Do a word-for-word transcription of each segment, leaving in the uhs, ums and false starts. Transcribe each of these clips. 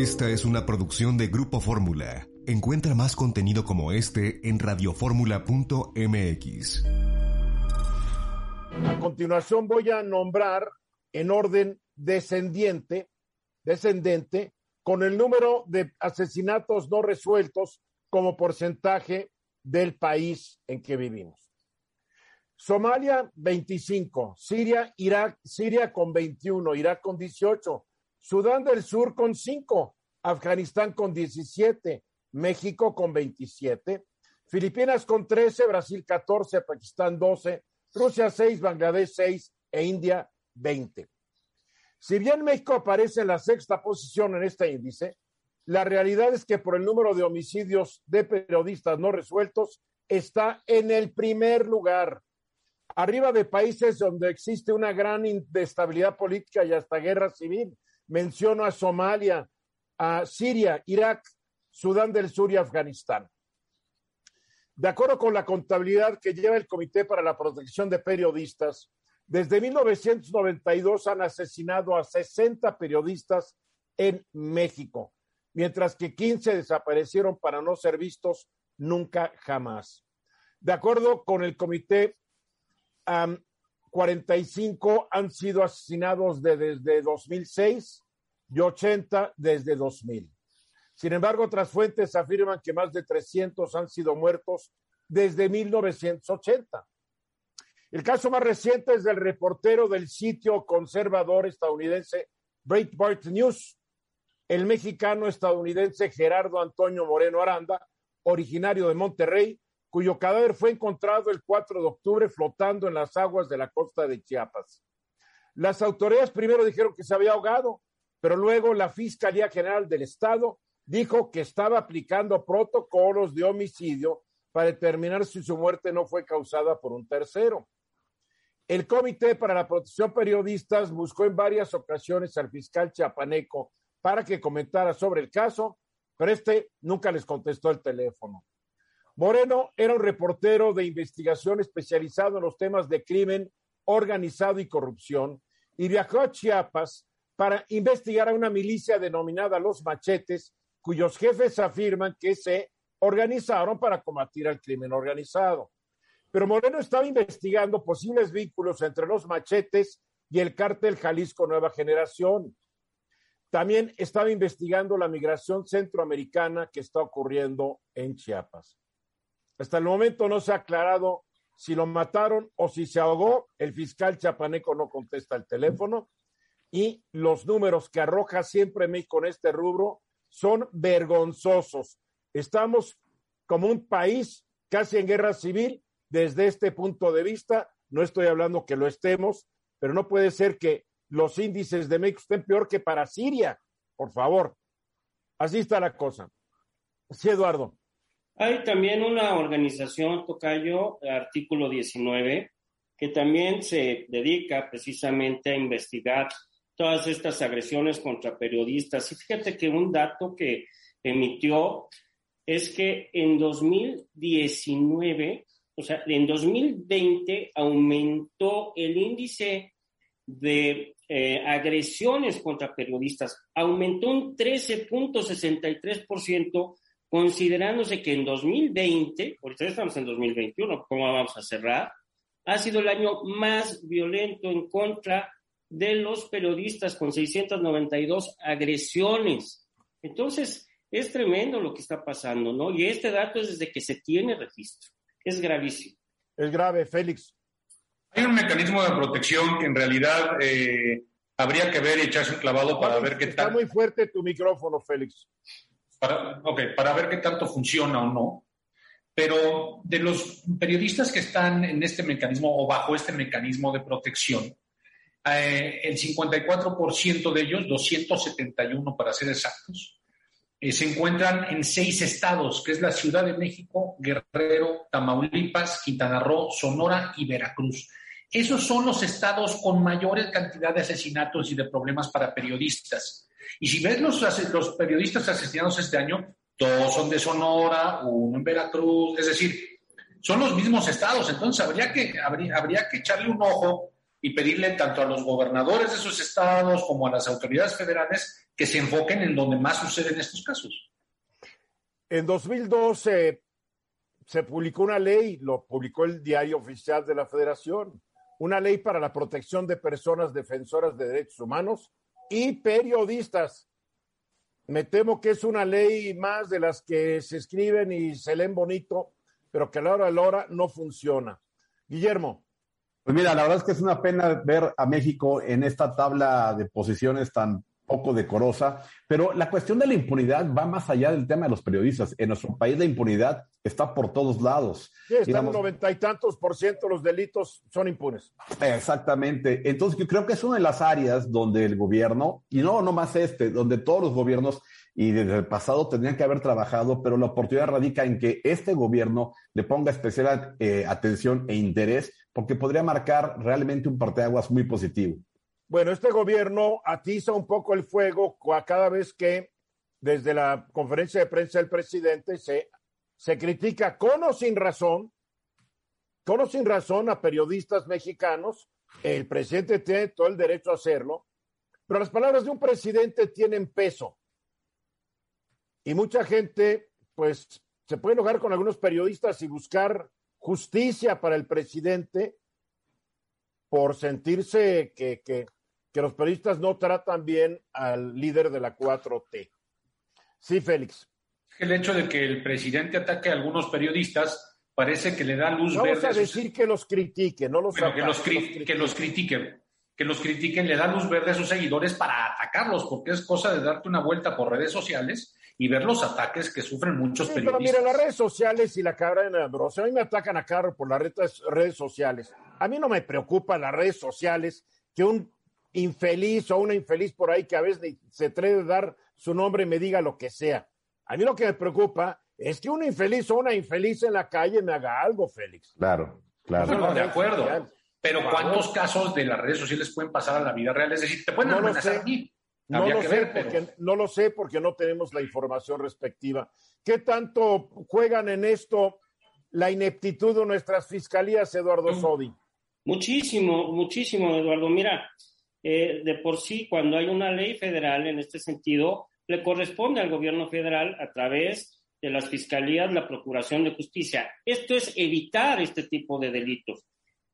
Esta es una producción de Grupo Fórmula. Encuentra más contenido como este en radio fórmula punto m x. A continuación voy a nombrar en orden descendiente, descendente, con el número de asesinatos no resueltos como porcentaje del país en que vivimos. Somalia, veinticinco. Siria, Irak, Siria con veintiuno, Irak con dieciocho. Sudán del Sur con cinco, Afganistán con diecisiete, México con veintisiete, Filipinas con trece, Brasil catorce, Pakistán doce, Rusia seis, Bangladesh seis e India veinte. Si bien México aparece en la sexta posición en este índice, la realidad es que por el número de homicidios de periodistas no resueltos está en el primer lugar, arriba de países donde existe una gran inestabilidad política y hasta guerra civil. Menciono a Somalia, a Siria, Irak, Sudán del Sur y Afganistán. De acuerdo con la contabilidad que lleva el Comité para la Protección de Periodistas, desde mil novecientos noventa y dos han asesinado a sesenta periodistas en México, mientras que quince desaparecieron para no ser vistos nunca jamás. De acuerdo con el Comité, um, cuarenta y cinco han sido asesinados de, desde dos mil seis y ochenta desde dos mil. Sin embargo, otras fuentes afirman que más de trescientos han sido muertos desde mil novecientos ochenta. El caso más reciente es del reportero del sitio conservador estadounidense Breitbart News, el mexicano estadounidense Gerardo Antonio Moreno Aranda, originario de Monterrey, cuyo cadáver fue encontrado el cuatro de octubre flotando en las aguas de la costa de Chiapas. Las autoridades primero dijeron que se había ahogado, pero luego la Fiscalía General del Estado dijo que estaba aplicando protocolos de homicidio para determinar si su muerte no fue causada por un tercero. El Comité para la Protección de Periodistas buscó en varias ocasiones al fiscal chiapaneco para que comentara sobre el caso, pero este nunca les contestó el teléfono. Moreno era un reportero de investigación especializado en los temas de crimen organizado y corrupción y viajó a Chiapas para investigar a una milicia denominada Los Machetes, cuyos jefes afirman que se organizaron para combatir al crimen organizado. Pero Moreno estaba investigando posibles vínculos entre Los Machetes y el Cártel Jalisco Nueva Generación. También estaba investigando la migración centroamericana que está ocurriendo en Chiapas. Hasta el momento no se ha aclarado si lo mataron o si se ahogó. El fiscal chiapaneco no contesta el teléfono y los números que arroja siempre México en este rubro son vergonzosos. Estamos como un país casi en guerra civil desde este punto de vista. No estoy hablando que lo estemos, pero no puede ser que los índices de México estén peor que para Siria, por favor. Así está la cosa. Sí, Eduardo. Hay también una organización, Tocayo, Artículo diecinueve, que también se dedica precisamente a investigar todas estas agresiones contra periodistas. Y fíjate que un dato que emitió es que en dos mil diecinueve, o sea, en dos mil veinte aumentó el índice de eh, agresiones contra periodistas, aumentó un trece punto sesenta y tres por ciento. Considerándose que en dos mil veinte, ahorita estamos en dos mil veintiuno, ¿cómo vamos a cerrar? Ha sido el año más violento en contra de los periodistas, con seiscientas noventa y dos agresiones. Entonces, es tremendo lo que está pasando, ¿no? Y este dato es desde que se tiene registro. Es gravísimo. Es grave, Félix. Hay un mecanismo de protección que en realidad eh, habría que ver y echarse un clavado para ver qué tal. Está muy fuerte tu micrófono, Félix. Para, okay, para ver qué tanto funciona o no, pero de los periodistas que están en este mecanismo o bajo este mecanismo de protección, eh, el cincuenta y cuatro por ciento de ellos, doscientos setenta y uno para ser exactos, eh, se encuentran en seis estados, que es la Ciudad de México, Guerrero, Tamaulipas, Quintana Roo, Sonora y Veracruz. Esos son los estados con mayor cantidad de asesinatos y de problemas para periodistas. Y si ves los, los periodistas asesinados este año, todos son de Sonora, uno en Veracruz, es decir, son los mismos estados. Entonces habría que, habría, habría que echarle un ojo y pedirle tanto a los gobernadores de esos estados como a las autoridades federales que se enfoquen en donde más suceden estos casos. En dos mil doce se publicó una ley, lo publicó el Diario Oficial de la Federación, una ley para la protección de personas defensoras de derechos humanos y periodistas. Me temo que es una ley más de las que se escriben y se leen bonito, pero que a la hora de la hora no funciona. Guillermo. Pues mira, la verdad es que es una pena ver a México en esta tabla de posiciones tan poco decorosa, pero la cuestión de la impunidad va más allá del tema de los periodistas. En nuestro país la impunidad está por todos lados. Sí, están un noventa y tantos por ciento de los delitos son impunes. Exactamente. Entonces yo creo que es una de las áreas donde el gobierno, y no, no más este, donde todos los gobiernos y desde el pasado tendrían que haber trabajado, pero la oportunidad radica en que este gobierno le ponga especial eh, atención e interés, porque podría marcar realmente un parteaguas muy positivo. Bueno, este gobierno atiza un poco el fuego cada vez que desde la conferencia de prensa del presidente se, se critica con o sin razón, con o sin razón a periodistas mexicanos. El presidente tiene todo el derecho a hacerlo, pero las palabras de un presidente tienen peso. Y mucha gente, pues, se puede enojar con algunos periodistas y buscar justicia para el presidente por sentirse que... que que los periodistas no tratan bien al líder de la cuatro T. Sí, Félix. El hecho de que el presidente ataque a algunos periodistas parece que le da luz verde. Vamos a decir que los critiquen, no los ataque. Que los critiquen, que los critiquen, le da luz verde a sus seguidores para atacarlos, porque es cosa de darte una vuelta por redes sociales y ver los ataques que sufren muchos sí, periodistas. Pero mira, las redes sociales y la cara de bro, o sea, a mí me atacan a carro por las redes, redes sociales. A mí no me preocupan las redes sociales que un infeliz o una infeliz por ahí que a veces se atreve a dar su nombre y me diga lo que sea. A mí lo que me preocupa es que un infeliz o una infeliz en la calle me haga algo, Félix. Claro, claro. No, no, de acuerdo. Social. Pero claro. ¿Cuántos casos de las redes sociales pueden pasar a la vida real? Es decir, ¿te pueden no amenazar a mí? No lo, que sé ver, porque, pero... no lo sé porque no tenemos la información respectiva. ¿Qué tanto juegan en esto la ineptitud de nuestras fiscalías, Eduardo Sodi? Muchísimo, muchísimo, Eduardo. Mira... Eh, de por sí, cuando hay una ley federal en este sentido, le corresponde al gobierno federal a través de las fiscalías, la procuración de justicia. Esto es evitar este tipo de delitos.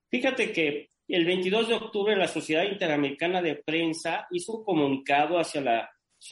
Fíjate que el veintidós de octubre la Sociedad Interamericana de Prensa hizo un comunicado hacia, la,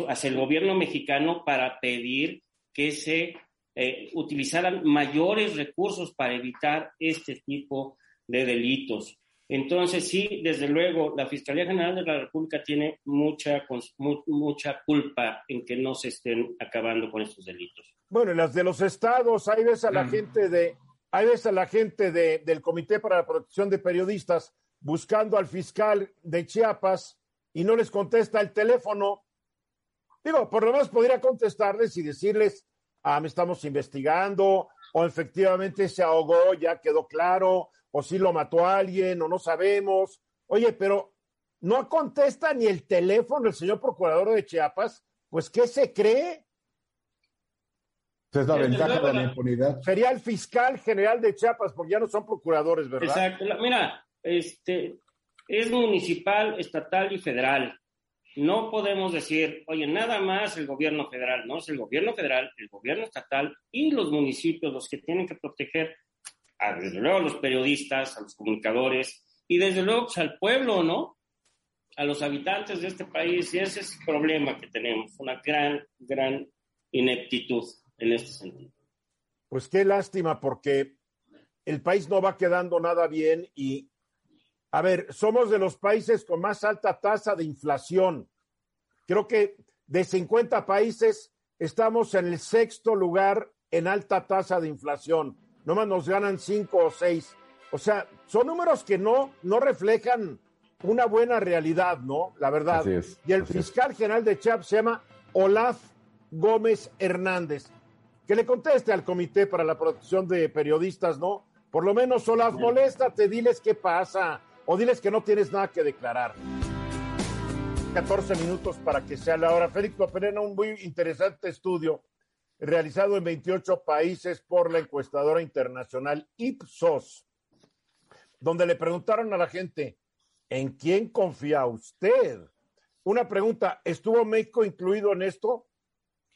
hacia el gobierno mexicano para pedir que se eh, utilizaran mayores recursos para evitar este tipo de delitos. Entonces, sí, desde luego, la Fiscalía General de la República tiene mucha, mucha culpa en que no se estén acabando con estos delitos. Bueno, en las de los estados, ahí ves a la mm. gente de, ahí ves a la gente de, del Comité para la Protección de Periodistas buscando al fiscal de Chiapas y no les contesta el teléfono. Digo, por lo menos podría contestarles y decirles, ah, me estamos investigando, o efectivamente se ahogó, ya quedó claro, o si lo mató a alguien, o no sabemos. Oye, pero no contesta ni el teléfono el señor procurador de Chiapas, pues ¿qué se cree? Es la ventaja de la impunidad. Sería el fiscal general de Chiapas, porque ya no son procuradores, ¿verdad? Exacto. Mira, este, es municipal, estatal y federal. No podemos decir, oye, nada más el gobierno federal, ¿no? Es el gobierno federal, el gobierno estatal y los municipios los que tienen que proteger a, desde luego, a los periodistas, a los comunicadores y desde luego pues, al pueblo, ¿no? A los habitantes de este país. Y ese es el problema que tenemos, una gran, gran ineptitud en este sentido. Pues qué lástima, porque el país no va quedando nada bien y... A ver, somos de los países con más alta tasa de inflación. Creo que de cincuenta países estamos en el sexto lugar en alta tasa de inflación. Nomás nos ganan cinco o seis. O sea, son números que no, no reflejan una buena realidad, ¿no? La verdad. Así es, y el fiscal es. general de Chiapas se llama Olaf Gómez Hernández. Que le conteste al Comité para la Protección de Periodistas, ¿no? Por lo menos, Olaf, moléstate, diles qué pasa. O diles que no tienes nada que declarar. catorce minutos para que sea la hora. Félix Paperena, un muy interesante estudio realizado en veintiocho países por la encuestadora internacional Ipsos, donde le preguntaron a la gente, ¿en quién confía usted? Una pregunta, ¿estuvo México incluido en esto?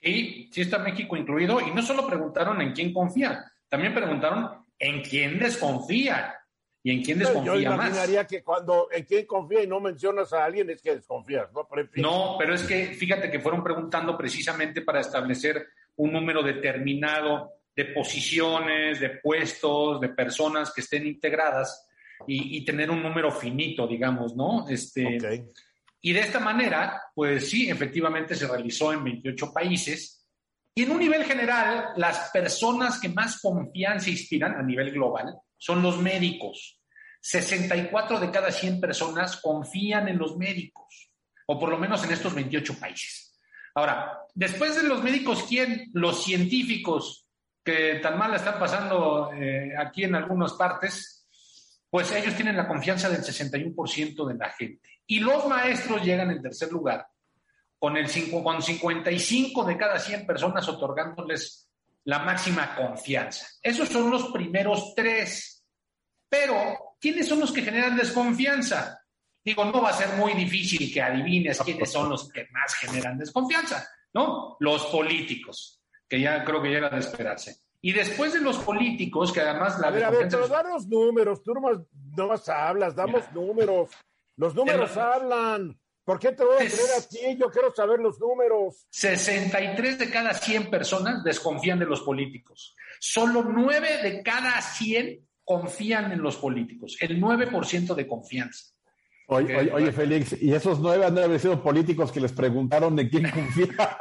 Sí, sí está México incluido, y no solo preguntaron en quién confía, también preguntaron en quién desconfía y en quién desconfía más. Yo imaginaría más. Que cuando en quién confía y no mencionas a alguien es que desconfías, ¿no? Pero en fin. No, pero es que fíjate que fueron preguntando precisamente para establecer un número determinado de posiciones, de puestos, de personas que estén integradas y, y tener un número finito, digamos, ¿no? Este, okay. Y de esta manera, pues sí, efectivamente se realizó en veintiocho países. Y en un nivel general, las personas que más confianza inspiran a nivel global son los médicos. sesenta y cuatro de cada cien personas confían en los médicos, o por lo menos en estos veintiocho países. Ahora, después de los médicos, ¿quién? Los científicos, que tan mal están pasando eh, aquí en algunas partes, pues ellos tienen la confianza del sesenta y uno por ciento de la gente. Y los maestros llegan en tercer lugar, con, el cinco, con cincuenta y cinco de cada cien personas otorgándoles la máxima confianza. Esos son los primeros tres. Pero, ¿quiénes son los que generan desconfianza? Digo, no va a ser muy difícil que adivines quiénes son los que más generan desconfianza, ¿no? Los políticos, que ya creo que ya era de esperarse. Y después de los políticos, que además... la A ver, a ver, pero da los números, tú nomás, nomás hablas, damos ya. números. Los números de... hablan. ¿Por qué te voy a creer es... a ti? Yo quiero saber los números. sesenta y tres de cada cien personas desconfían de los políticos. Solo nueve de cada cien confían en los políticos. El nueve por ciento de confianza. Oye, okay. oye, oye, Félix, ¿y esos nueve han de haber sido políticos que les preguntaron de quién confía?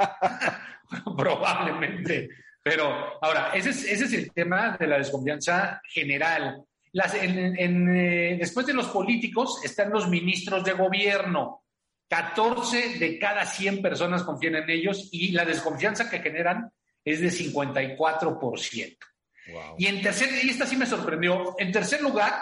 Probablemente. Pero ahora, ese es, ese es el tema de la desconfianza general. Las, en, en, eh, después de los políticos están los ministros de gobierno. catorce de cada cien personas confían en ellos y la desconfianza que generan es de cincuenta y cuatro por ciento. Wow. Y en tercer, y esta sí me sorprendió, en tercer lugar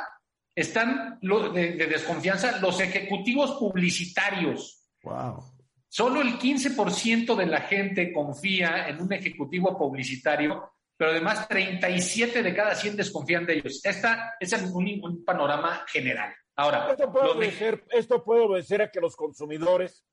están los de, de desconfianza los ejecutivos publicitarios. Wow. Solo el quince por ciento de la gente confía en un ejecutivo publicitario, pero además treinta y siete de cada cien desconfían de ellos. Esta, ese es un, un panorama general. Ahora, esto puede, obedecer, de... esto puede obedecer a que los consumidores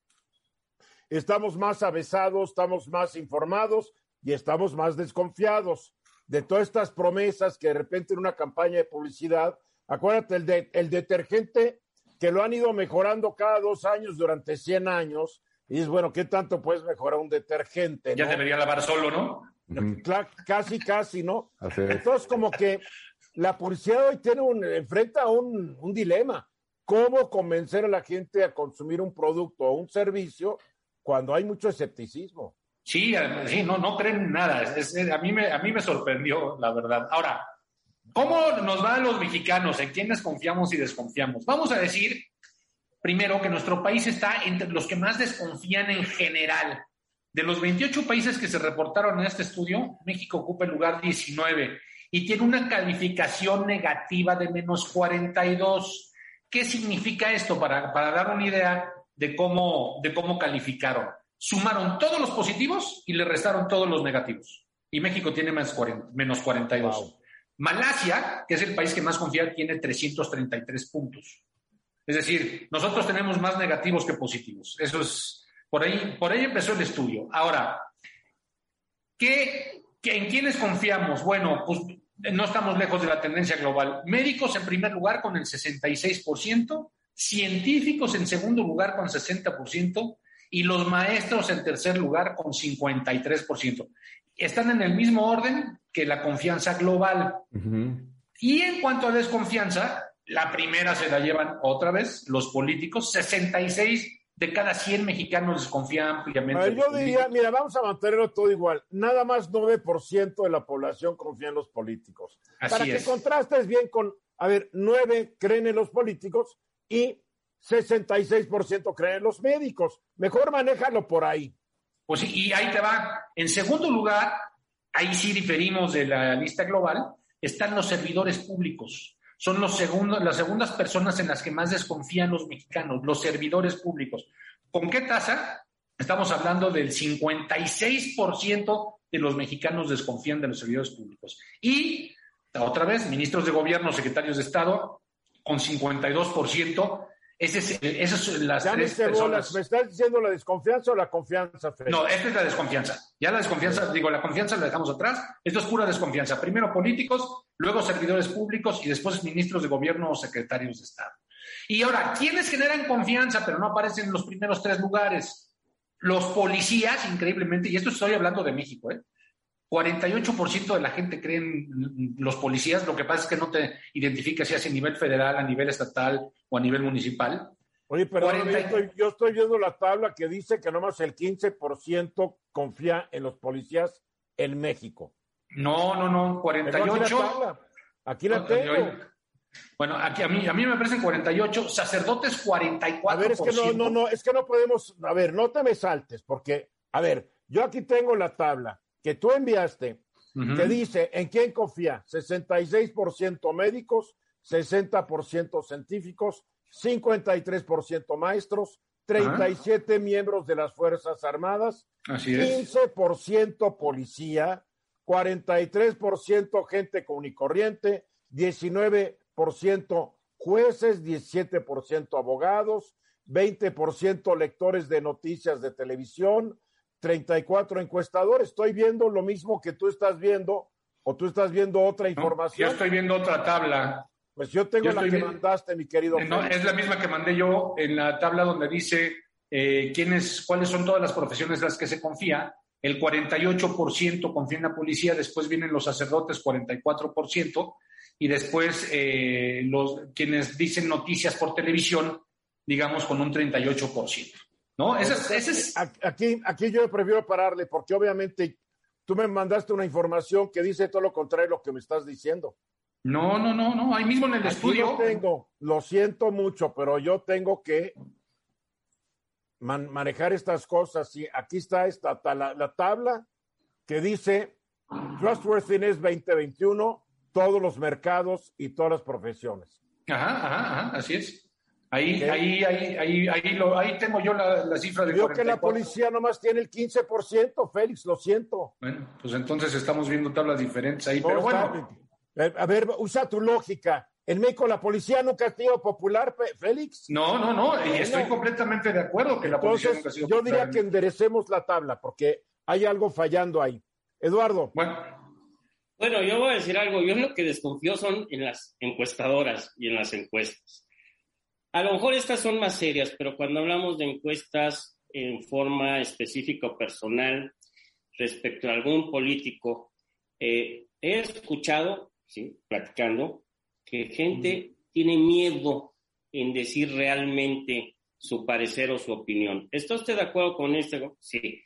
estamos más avesados, estamos más informados y estamos más desconfiados de todas estas promesas que de repente en una campaña de publicidad, acuérdate, el, de, el detergente que lo han ido mejorando cada dos años durante cien años, y dices, bueno, ¿qué tanto puedes mejorar un detergente? Ya ¿no? debería lavar solo, ¿no? Casi, casi, ¿no? Entonces, como que la publicidad hoy tiene un, enfrenta un, un dilema. ¿Cómo convencer a la gente a consumir un producto o un servicio cuando hay mucho escepticismo? Sí, sí no, no creen en nada. Es, es, a, mí me, a mí me sorprendió, la verdad. Ahora, ¿cómo nos va a los mexicanos? ¿En quiénes confiamos y desconfiamos? Vamos a decir, primero, que nuestro país está entre los que más desconfían en general. De los veintiocho países que se reportaron en este estudio, México ocupa el lugar diecinueve y tiene una calificación negativa de menos cuarenta y dos. ¿Qué significa esto? Para, para dar una idea de cómo, de cómo calificaron. Sumaron todos los positivos y le restaron todos los negativos. Y México tiene menos cuarenta y dos. Wow. Malasia, que es el país que más confía, tiene trescientos treinta y tres puntos. Es decir, nosotros tenemos más negativos que positivos. Eso es... Por ahí, por ahí empezó el estudio. Ahora, ¿qué, qué, ¿en quiénes confiamos? Bueno, pues no estamos lejos de la tendencia global. Médicos en primer lugar con el sesenta y seis por ciento, científicos en segundo lugar con sesenta por ciento y los maestros en tercer lugar con cincuenta y tres por ciento. Están en el mismo orden que la confianza global. Uh-huh. Y en cuanto a desconfianza, la primera se la llevan otra vez los políticos, sesenta y seis por ciento. De cada cien mexicanos desconfía ampliamente. A ver, yo diría, mira, vamos a mantenerlo todo igual. Nada más nueve por ciento de la población confía en los políticos. Así Para es. que contrastes bien con, a ver, nueve creen en los políticos y sesenta y seis por ciento creen en los médicos. Mejor manéjalo por ahí. Pues sí, y ahí te va. En segundo lugar, ahí sí diferimos de la lista global, están los servidores públicos. Son los segundos, las segundas personas en las que más desconfían los mexicanos, los servidores públicos. ¿Con qué tasa? Estamos hablando del cincuenta y seis por ciento de los mexicanos desconfían de los servidores públicos. Y, otra vez, ministros de gobierno, secretarios de Estado, con cincuenta y dos por ciento. Ese es, esas son las ya tres personas. ¿Me estás diciendo la desconfianza o la confianza, Félix? No, esta es la desconfianza. Ya la desconfianza, digo, la confianza la dejamos atrás. Esto es pura desconfianza. Primero políticos, luego servidores públicos y después ministros de gobierno o secretarios de Estado. Y ahora, ¿quiénes generan confianza pero no aparecen en los primeros tres lugares? Los policías, increíblemente, y esto estoy hablando de México, ¿eh? cuarenta y ocho por ciento de la gente cree en los policías, lo que pasa es que no te identificas si es a nivel federal, a nivel estatal o a nivel municipal. Oye, pero cuarenta... yo, estoy, yo estoy viendo la tabla que dice que nomás el quince por ciento confía en los policías en México. No, no, no, cuarenta y ocho. Aquí la tengo. Aquí la tengo. Bueno, aquí a mí, a mí me parecen cuarenta y ocho, sacerdotes cuarenta y cuatro por ciento. A ver, es que no, no, no, es que no podemos, a ver, no te me saltes, porque, a ver, yo aquí tengo la tabla que tú enviaste, uh-huh, que dice, ¿en quién confía? sesenta y seis por ciento médicos, sesenta por ciento científicos, cincuenta y tres por ciento maestros, treinta y siete uh-huh miembros de las Fuerzas Armadas, así quince por ciento es policía, cuarenta y tres por ciento gente común y corriente, diecinueve por ciento jueces, diecisiete por ciento abogados, veinte por ciento lectores de noticias de televisión, treinta y cuatro encuestadores. Estoy viendo lo mismo que tú estás viendo, o tú estás viendo otra información. No, yo estoy viendo otra tabla. Pues yo tengo yo la que vi... mandaste, mi querido. No, es la misma que mandé yo en la tabla donde dice eh, quiénes, cuáles son todas las profesiones en las que se confía. El cuarenta y ocho por ciento confía en la policía, después vienen los sacerdotes, cuarenta y cuatro por ciento, y después eh, los quienes dicen noticias por televisión, digamos, con un treinta y ocho por ciento. No, ese es, ese es... Aquí, aquí yo prefiero pararle, porque obviamente tú me mandaste una información que dice todo lo contrario a lo que me estás diciendo. No, no, no, no, ahí mismo en el aquí estudio... Yo tengo, lo siento mucho, pero yo tengo que man, manejar estas cosas. Y aquí está esta, la, la tabla que dice Trustworthiness veinte veintiuno, todos los mercados y todas las profesiones. Ajá, ajá, ajá, así es. Ahí, okay. ahí, ahí, ahí, ahí, lo, ahí tengo yo la, la cifra de cuarenta y cuatro. Yo que la policía nomás tiene el quince por ciento, Félix, lo siento. Bueno, pues entonces estamos viendo tablas diferentes ahí, no, pero bueno. Está, a ver, usa tu lógica. En México la policía nunca ha sido popular, Félix. No, no, no, y estoy no. completamente de acuerdo que entonces, la policía nunca ha sido yo popular. Yo diría que enderecemos la tabla, porque hay algo fallando ahí. Eduardo. Bueno. Bueno, yo voy a decir algo. Yo lo que desconfío son en las encuestadoras y en las encuestas. A lo mejor estas son más serias, pero cuando hablamos de encuestas en forma específica o personal respecto a algún político, eh, he escuchado, sí, platicando, que gente uh-huh tiene miedo en decir realmente su parecer o su opinión. ¿Está usted de acuerdo con esto? Sí,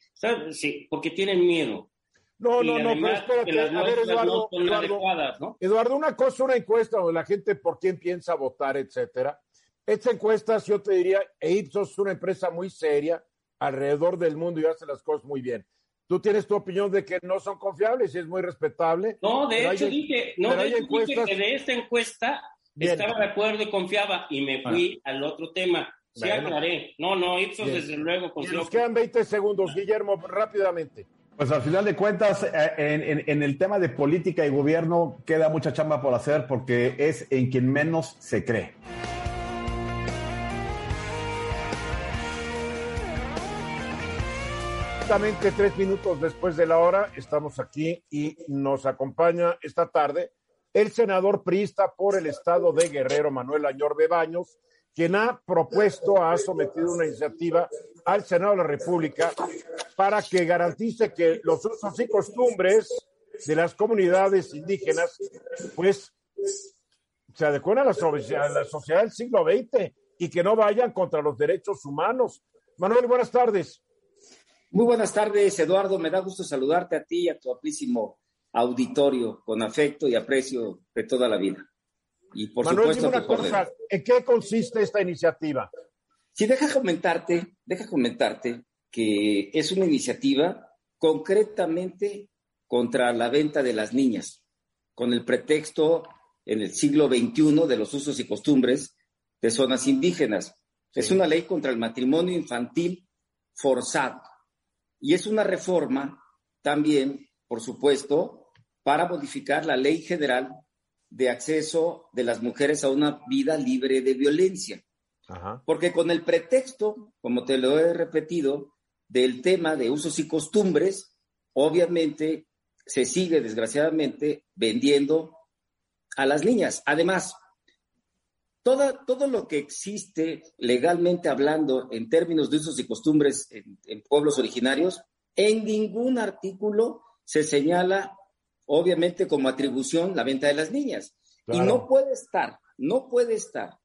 sí, porque tienen miedo. No, y no, no, pero espérate, a ver, Eduardo, no Eduardo, ¿no? Eduardo, una cosa, una encuesta donde la gente por quién piensa votar, etcétera. Esta encuesta, yo te diría, Ipsos es una empresa muy seria alrededor del mundo y hace las cosas muy bien. Tú tienes tu opinión de que no son confiables y es muy respetable. No, de hecho hay, dije, no, de hecho encuestas... dije que de esta encuesta bien estaba de acuerdo y confiaba y me fui ah. al otro tema. Sí, bueno, aclaré. No, no, Ipsos bien. Desde luego confió. Nos quedan veinte segundos, Guillermo, rápidamente. Pues al final de cuentas, en, en, en el tema de política y gobierno queda mucha chamba por hacer porque es en quien menos se cree. Exactamente tres minutos después de la hora, estamos aquí y nos acompaña esta tarde el senador priista por el estado de Guerrero, Manuel Añorve Baños, quien ha propuesto, ha sometido una iniciativa al Senado de la República para que garantice que los usos y costumbres de las comunidades indígenas, pues, se adecuen a la sociedad del siglo veinte y que no vayan contra los derechos humanos. Manuel, buenas tardes. Muy buenas tardes, Eduardo. Me da gusto saludarte a ti y a tu amplísimo auditorio con afecto y aprecio de toda la vida. Y por Manuel, supuesto, dime una cosa, ¿en qué consiste esta iniciativa? Sí, deja comentarte, deja comentarte que es una iniciativa concretamente contra la venta de las niñas, con el pretexto en el siglo veintiuno de los usos y costumbres de zonas indígenas. Sí. Es una ley contra el matrimonio infantil forzado y es una reforma también, por supuesto, para modificar la Ley General de Acceso de las Mujeres a una Vida Libre de Violencia. Ajá. Porque con el pretexto, como te lo he repetido, del tema de usos y costumbres, obviamente se sigue desgraciadamente vendiendo a las niñas. Además, toda, todo lo que existe legalmente hablando en términos de usos y costumbres en, en pueblos originarios, en ningún artículo se señala, obviamente, como atribución la venta de las niñas. Claro. Y no puede estar, no puede estar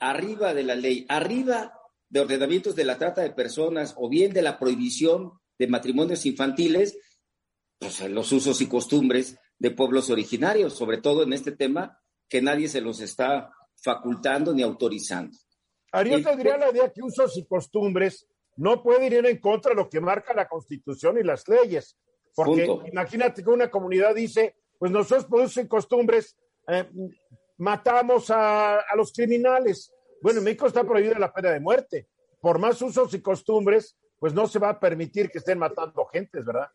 arriba de la ley, arriba de ordenamientos de la trata de personas o bien de la prohibición de matrimonios infantiles, pues los usos y costumbres de pueblos originarios, sobre todo en este tema que nadie se los está facultando ni autorizando. Ariel tendría la idea que usos y costumbres no pueden ir en contra de lo que marca la Constitución y las leyes, porque punto. Imagínate que una comunidad dice, pues nosotros por usos y costumbres eh, matamos a, a los criminales. Bueno, en México está prohibida la pena de muerte. Por más usos y costumbres, pues no se va a permitir que estén matando gentes, ¿verdad?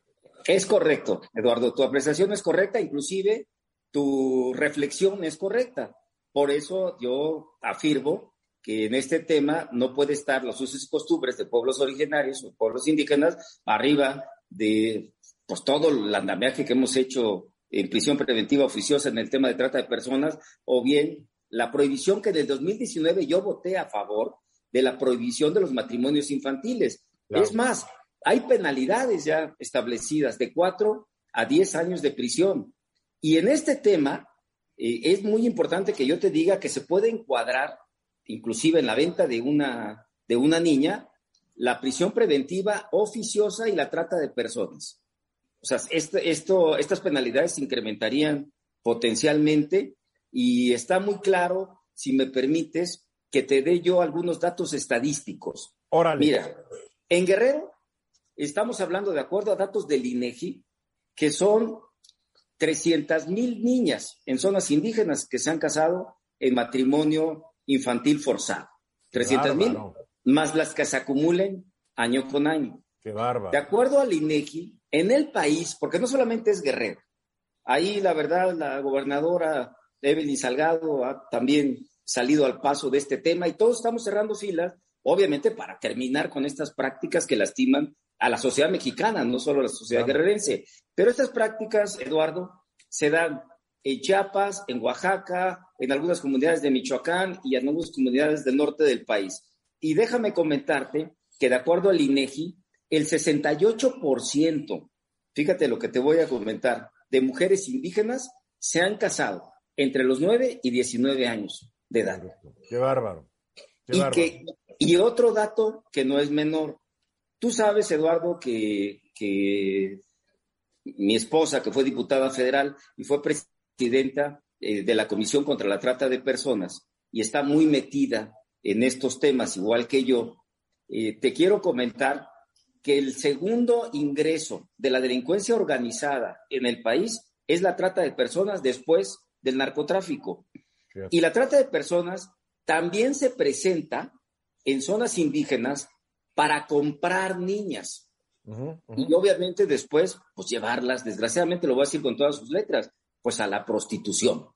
Es correcto, Eduardo. Tu apreciación es correcta, inclusive tu reflexión es correcta. Por eso yo afirmo que en este tema no puede estar los usos y costumbres de pueblos originarios o pueblos indígenas arriba de pues, todo el andamiaje que hemos hecho en prisión preventiva oficiosa en el tema de trata de personas o bien la prohibición que en el dos mil diecinueve yo voté a favor de la prohibición de los matrimonios infantiles. Claro. Es más, hay penalidades ya establecidas de cuatro a diez años de prisión. Y en este tema eh, es muy importante que yo te diga que se puede encuadrar, inclusive en la venta de una, de una niña, la prisión preventiva oficiosa y la trata de personas. O sea, este, esto, estas penalidades se incrementarían potencialmente. Y está muy claro, si me permites, que te dé yo algunos datos estadísticos. Órale. Mira, en Guerrero estamos hablando, de acuerdo a datos del INEGI, que son trescientas mil niñas en zonas indígenas que se han casado en matrimonio infantil forzado. trescientas mil, más las que se acumulen año con año. Qué bárbaro. De acuerdo al INEGI, en el país, porque no solamente es Guerrero, ahí la verdad la gobernadora Evelyn Salgado ha también salido al paso de este tema y todos estamos cerrando filas, obviamente para terminar con estas prácticas que lastiman a la sociedad mexicana, no solo a la sociedad claro. guerrerense. Pero estas prácticas, Eduardo, se dan en Chiapas, en Oaxaca, en algunas comunidades de Michoacán y en algunas comunidades del norte del país. Y déjame comentarte que de acuerdo al INEGI, el sesenta y ocho por ciento, fíjate lo que te voy a comentar, de mujeres indígenas se han casado entre los nueve y diecinueve años de edad. ¡Qué bárbaro! Qué y, bárbaro. Que, y otro dato que no es menor. Tú sabes, Eduardo, que, que mi esposa, que fue diputada federal y fue presidenta eh, de la Comisión contra la Trata de Personas y está muy metida en estos temas, igual que yo, eh, te quiero comentar que el segundo ingreso de la delincuencia organizada en el país es la trata de personas después del narcotráfico. Y la trata de personas también se presenta en zonas indígenas para comprar niñas. Uh-huh, uh-huh. Y obviamente después, pues llevarlas, desgraciadamente lo voy a decir con todas sus letras, pues a la prostitución.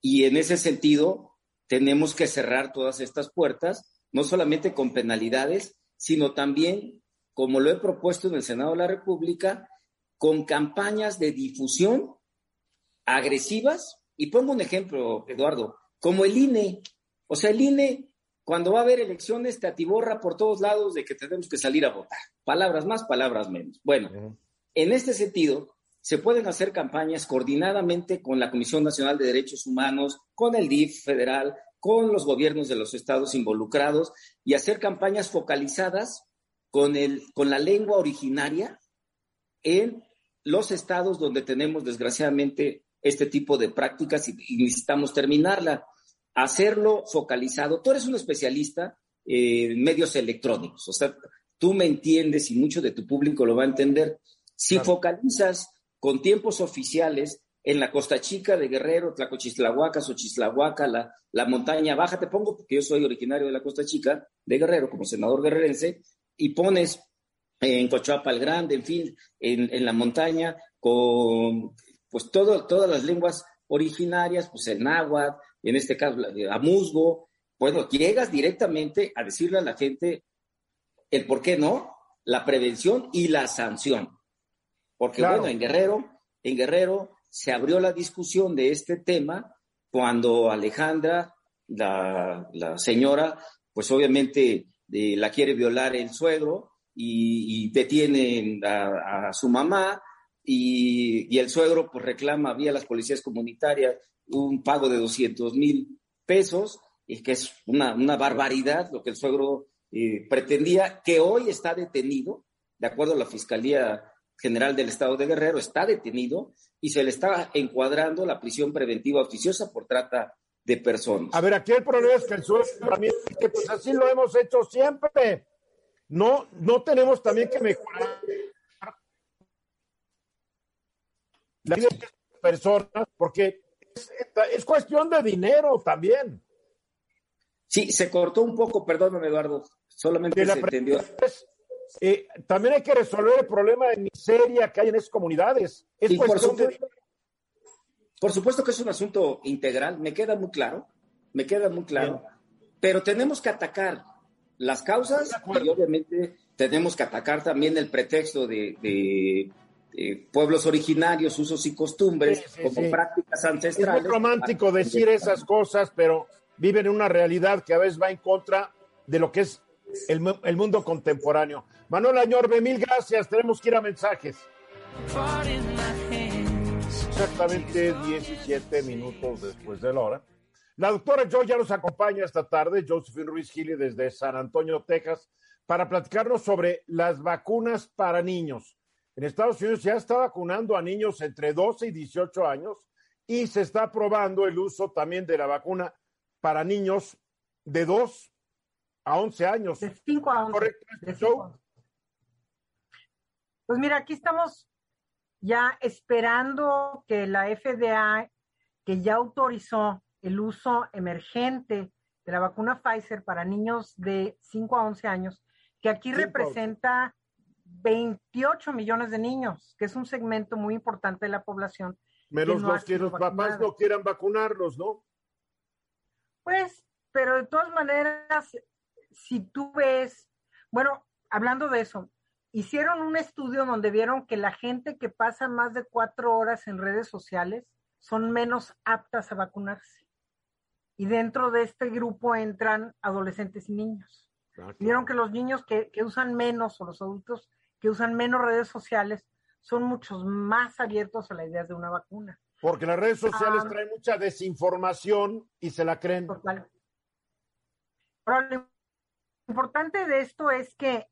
Y en ese sentido, tenemos que cerrar todas estas puertas, no solamente con penalidades, sino también, como lo he propuesto en el Senado de la República, con campañas de difusión agresivas. Y pongo un ejemplo, Eduardo, como el I N E. O sea, el I N E, cuando va a haber elecciones, te atiborra por todos lados de que tenemos que salir a votar. Palabras más, palabras menos. Bueno, uh-huh. En este sentido, se pueden hacer campañas coordinadamente con la Comisión Nacional de Derechos Humanos, con el D I F federal, con los gobiernos de los estados involucrados, y hacer campañas focalizadas con, el, con la lengua originaria en los estados donde tenemos, desgraciadamente, este tipo de prácticas y necesitamos terminarla, hacerlo focalizado. Tú eres un especialista en medios electrónicos, o sea, tú me entiendes y mucho de tu público lo va a entender. Si claro. focalizas con tiempos oficiales en la Costa Chica de Guerrero, Tlacochislahuaca, Xochislahuaca, la, la montaña baja, te pongo porque yo soy originario de la Costa Chica de Guerrero como senador guerrerense, y pones en Cochuapa el Grande, en fin, en, en la montaña con... pues todo, todas las lenguas originarias, pues el náhuatl, en este caso amuzgo, Bueno, llegas directamente a decirle a la gente el por qué no, la prevención y la sanción. Porque claro. bueno, en Guerrero, en Guerrero se abrió la discusión de este tema cuando Alejandra, la, la señora, pues obviamente eh, la quiere violar el suegro y, y detienen a, a su mamá y, y el suegro pues reclama vía las policías comunitarias un pago de doscientos mil pesos. Es que es una, una barbaridad lo que el suegro eh, pretendía, que hoy está detenido, de acuerdo a la Fiscalía General del Estado de Guerrero, está detenido y se le está encuadrando la prisión preventiva oficiosa por trata de personas. A ver, aquí el problema es que el suegro también, que pues así lo hemos hecho siempre. No, no tenemos también que mejorar la vida de las personas, porque es, es cuestión de dinero también. Sí, se cortó un poco, perdóname, Eduardo, solamente se entendió. Es, eh, también hay que resolver el problema de miseria que hay en esas comunidades. Es por, supuesto, de... por supuesto que es un asunto integral, me queda muy claro, me queda muy claro. Bien. Pero tenemos que atacar las causas y obviamente tenemos que atacar también el pretexto de, de, de pueblos originarios, usos y costumbres, sí, sí, como sí. prácticas ancestrales. Es muy romántico decir esas cosas, pero... viven en una realidad que a veces va en contra de lo que es el, el mundo contemporáneo. Manuel Añorve, mil gracias. Tenemos que ir a mensajes. Exactamente diecisiete minutos después de la hora. La doctora Jo ya nos acompaña esta tarde, Josephine Ruiz Gili, desde San Antonio, Texas, para platicarnos sobre las vacunas para niños. En Estados Unidos ya está vacunando a niños entre doce y dieciocho años y se está probando el uso también de la vacuna para niños de dos a once años. De cinco a once. ¿Correcto? De cinco. Pues mira, aquí estamos ya esperando que la F D A, que ya autorizó el uso emergente de la vacuna Pfizer para niños de cinco a once años, que aquí cinco representa veintiocho millones de niños, que es un segmento muy importante de la población. Menos no los que los vacunado. Papás no quieran vacunarlos, ¿no? Pues, pero de todas maneras, si tú ves, bueno, hablando de eso, hicieron un estudio donde vieron que la gente que pasa más de cuatro horas en redes sociales son menos aptas a vacunarse. Y dentro de este grupo entran adolescentes y niños. Claro. Vieron que los niños que, que usan menos, o los adultos que usan menos redes sociales, son muchos más abiertos a la idea de una vacuna. Porque las redes sociales ah, traen mucha desinformación y se la creen. Total. Pero lo importante de esto es que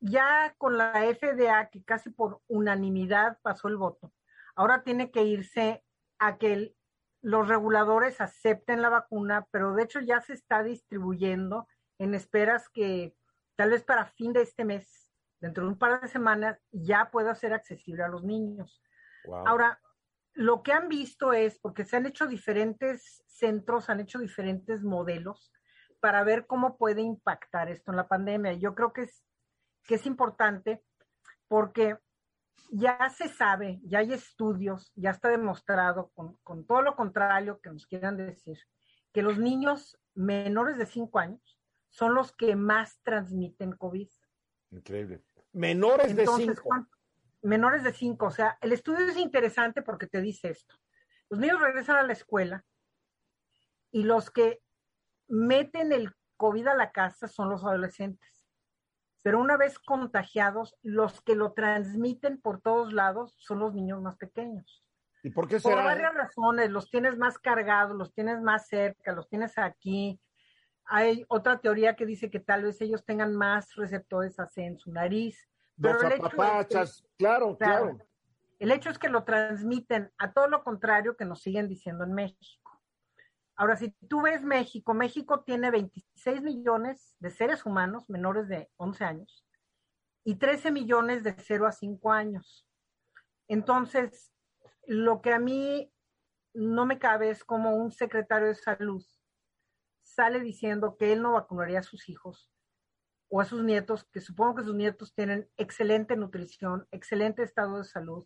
ya con la F D A, que casi por unanimidad pasó el voto, ahora tiene que irse a que los reguladores acepten la vacuna, pero de hecho ya se está distribuyendo en esperas que tal vez para fin de este mes, dentro de un par de semanas, ya pueda ser accesible a los niños. Wow. Ahora, lo que han visto es, porque se han hecho diferentes centros, han hecho diferentes modelos para ver cómo puede impactar esto en la pandemia. Yo creo que es, que es importante porque ya se sabe, ya hay estudios, ya está demostrado con, con todo lo contrario que nos quieran decir, que los niños menores de cinco años son los que más transmiten COVID. Increíble. Menores Entonces, de cinco. Menores de cinco, o sea, el estudio es interesante porque te dice esto. Los niños regresan a la escuela y los que meten el COVID a la casa son los adolescentes. Pero una vez contagiados, los que lo transmiten por todos lados son los niños más pequeños. ¿Y por qué será? Por varias razones, los tienes más cargados, los tienes más cerca, los tienes aquí. Hay otra teoría que dice que tal vez ellos tengan más receptores A C en su nariz. Los apapachas, es que, claro, claro, claro. El hecho es que lo transmiten a todo lo contrario que nos siguen diciendo en México. Ahora, si tú ves México, México tiene veintiséis millones de seres humanos menores de once años y trece millones de cero a cinco años. Entonces, lo que a mí no me cabe es como un secretario de salud sale diciendo que él no vacunaría a sus hijos o a sus nietos, que supongo que sus nietos tienen excelente nutrición, excelente estado de salud,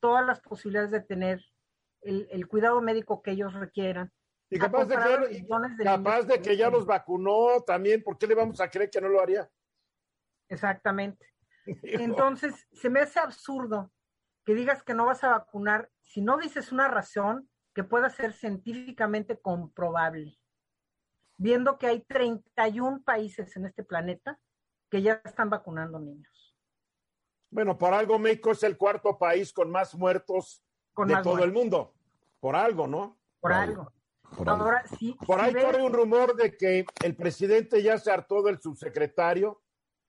todas las posibilidades de tener el, el cuidado médico que ellos requieran, Y capaz, de que, de, capaz de que ya los vacunó también, ¿por qué le vamos a creer que no lo haría? Exactamente. Entonces, se me hace absurdo que digas que no vas a vacunar si no dices una razón que pueda ser científicamente comprobable. Viendo que hay treinta y un países en este planeta que ya están vacunando niños. Bueno, por algo México es el cuarto país con más muertos con de más todo muertos. El mundo. Por algo, ¿no? Por, por algo. Por, Ahora, algo. Sí, por sí ahí ves... corre un rumor de que el presidente ya se hartó del subsecretario,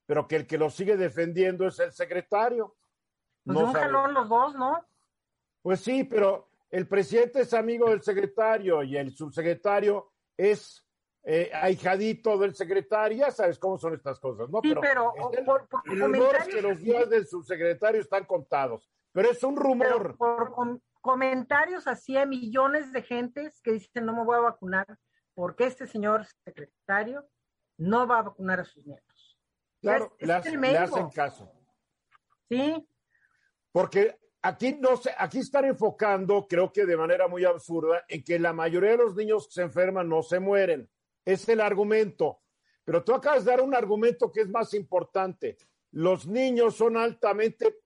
pero que el que lo sigue defendiendo es el secretario. Pues no un jalón los dos, ¿no? Pues sí, pero el presidente es amigo del secretario y el subsecretario es eh, ahijadito del secretario. Ya sabes cómo son estas cosas, ¿no? Sí, pero, pero este, por, por el rumor es que los días del subsecretario están contados, pero es un rumor. Por com- comentarios así a millones de gentes que dicen no me voy a vacunar porque este señor secretario no va a vacunar a sus nietos. Claro, es, es le, le hacen caso. Sí. Porque aquí no se, aquí están enfocando, creo que de manera muy absurda, en que la mayoría de los niños que se enferman no se mueren. Es el argumento. Pero tú acabas de dar un argumento que es más importante. Los niños son altamente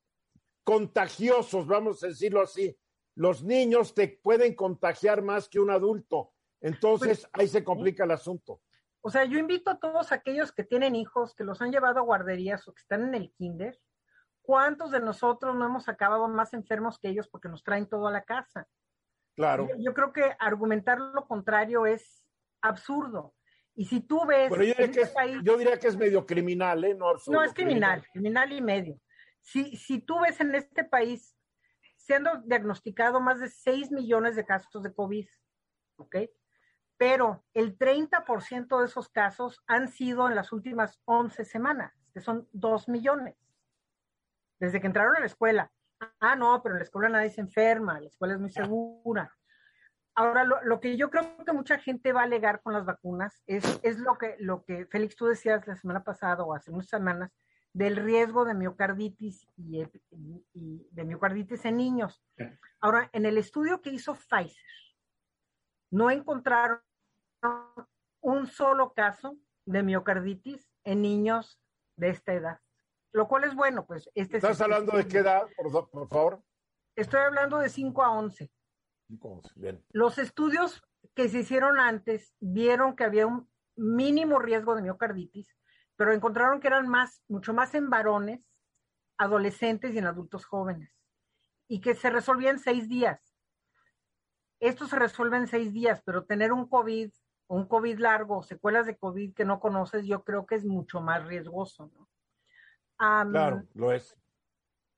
contagiosos, vamos a decirlo así. Los niños te pueden contagiar más que un adulto. Entonces, ahí se complica el asunto. O sea, yo invito a todos aquellos que tienen hijos, que los han llevado a guarderías o que están en el kinder. ¿Cuántos de nosotros no hemos acabado más enfermos que ellos porque nos traen todo a la casa? Claro. Yo, yo creo que argumentar lo contrario es absurdo. Y si tú ves... Pero yo, diría que, es, país, yo diría que es medio criminal, ¿eh? No, absurdo, no es criminal, criminal, criminal y medio. Si, si tú ves en este país, siendo diagnosticado más de seis millones de casos de COVID, ¿ok? Pero el treinta por ciento de esos casos han sido en las últimas once semanas, que son dos millones. Desde que entraron a la escuela. Ah, no, pero en la escuela nadie se enferma, la escuela es muy segura. Ahora, lo, lo que yo creo que mucha gente va a alegar con las vacunas es, es lo que, lo que, Félix, tú decías la semana pasada o hace muchas semanas, del riesgo de miocarditis y, y, y de miocarditis en niños. Ahora, en el estudio que hizo Pfizer, no encontraron un solo caso de miocarditis en niños de esta edad, lo cual es bueno. Pues este ¿Estás es hablando de qué edad, por, por favor? Estoy hablando de cinco a once. cinco a once, bien. Los estudios que se hicieron antes vieron que había un mínimo riesgo de miocarditis, pero encontraron que eran más, mucho más en varones, adolescentes y en adultos jóvenes, y que se resolvían seis días. Esto se resuelve en seis días, pero tener un COVID, un COVID largo, secuelas de COVID que no conoces, yo creo que es mucho más riesgoso, ¿no? Um, claro, lo es.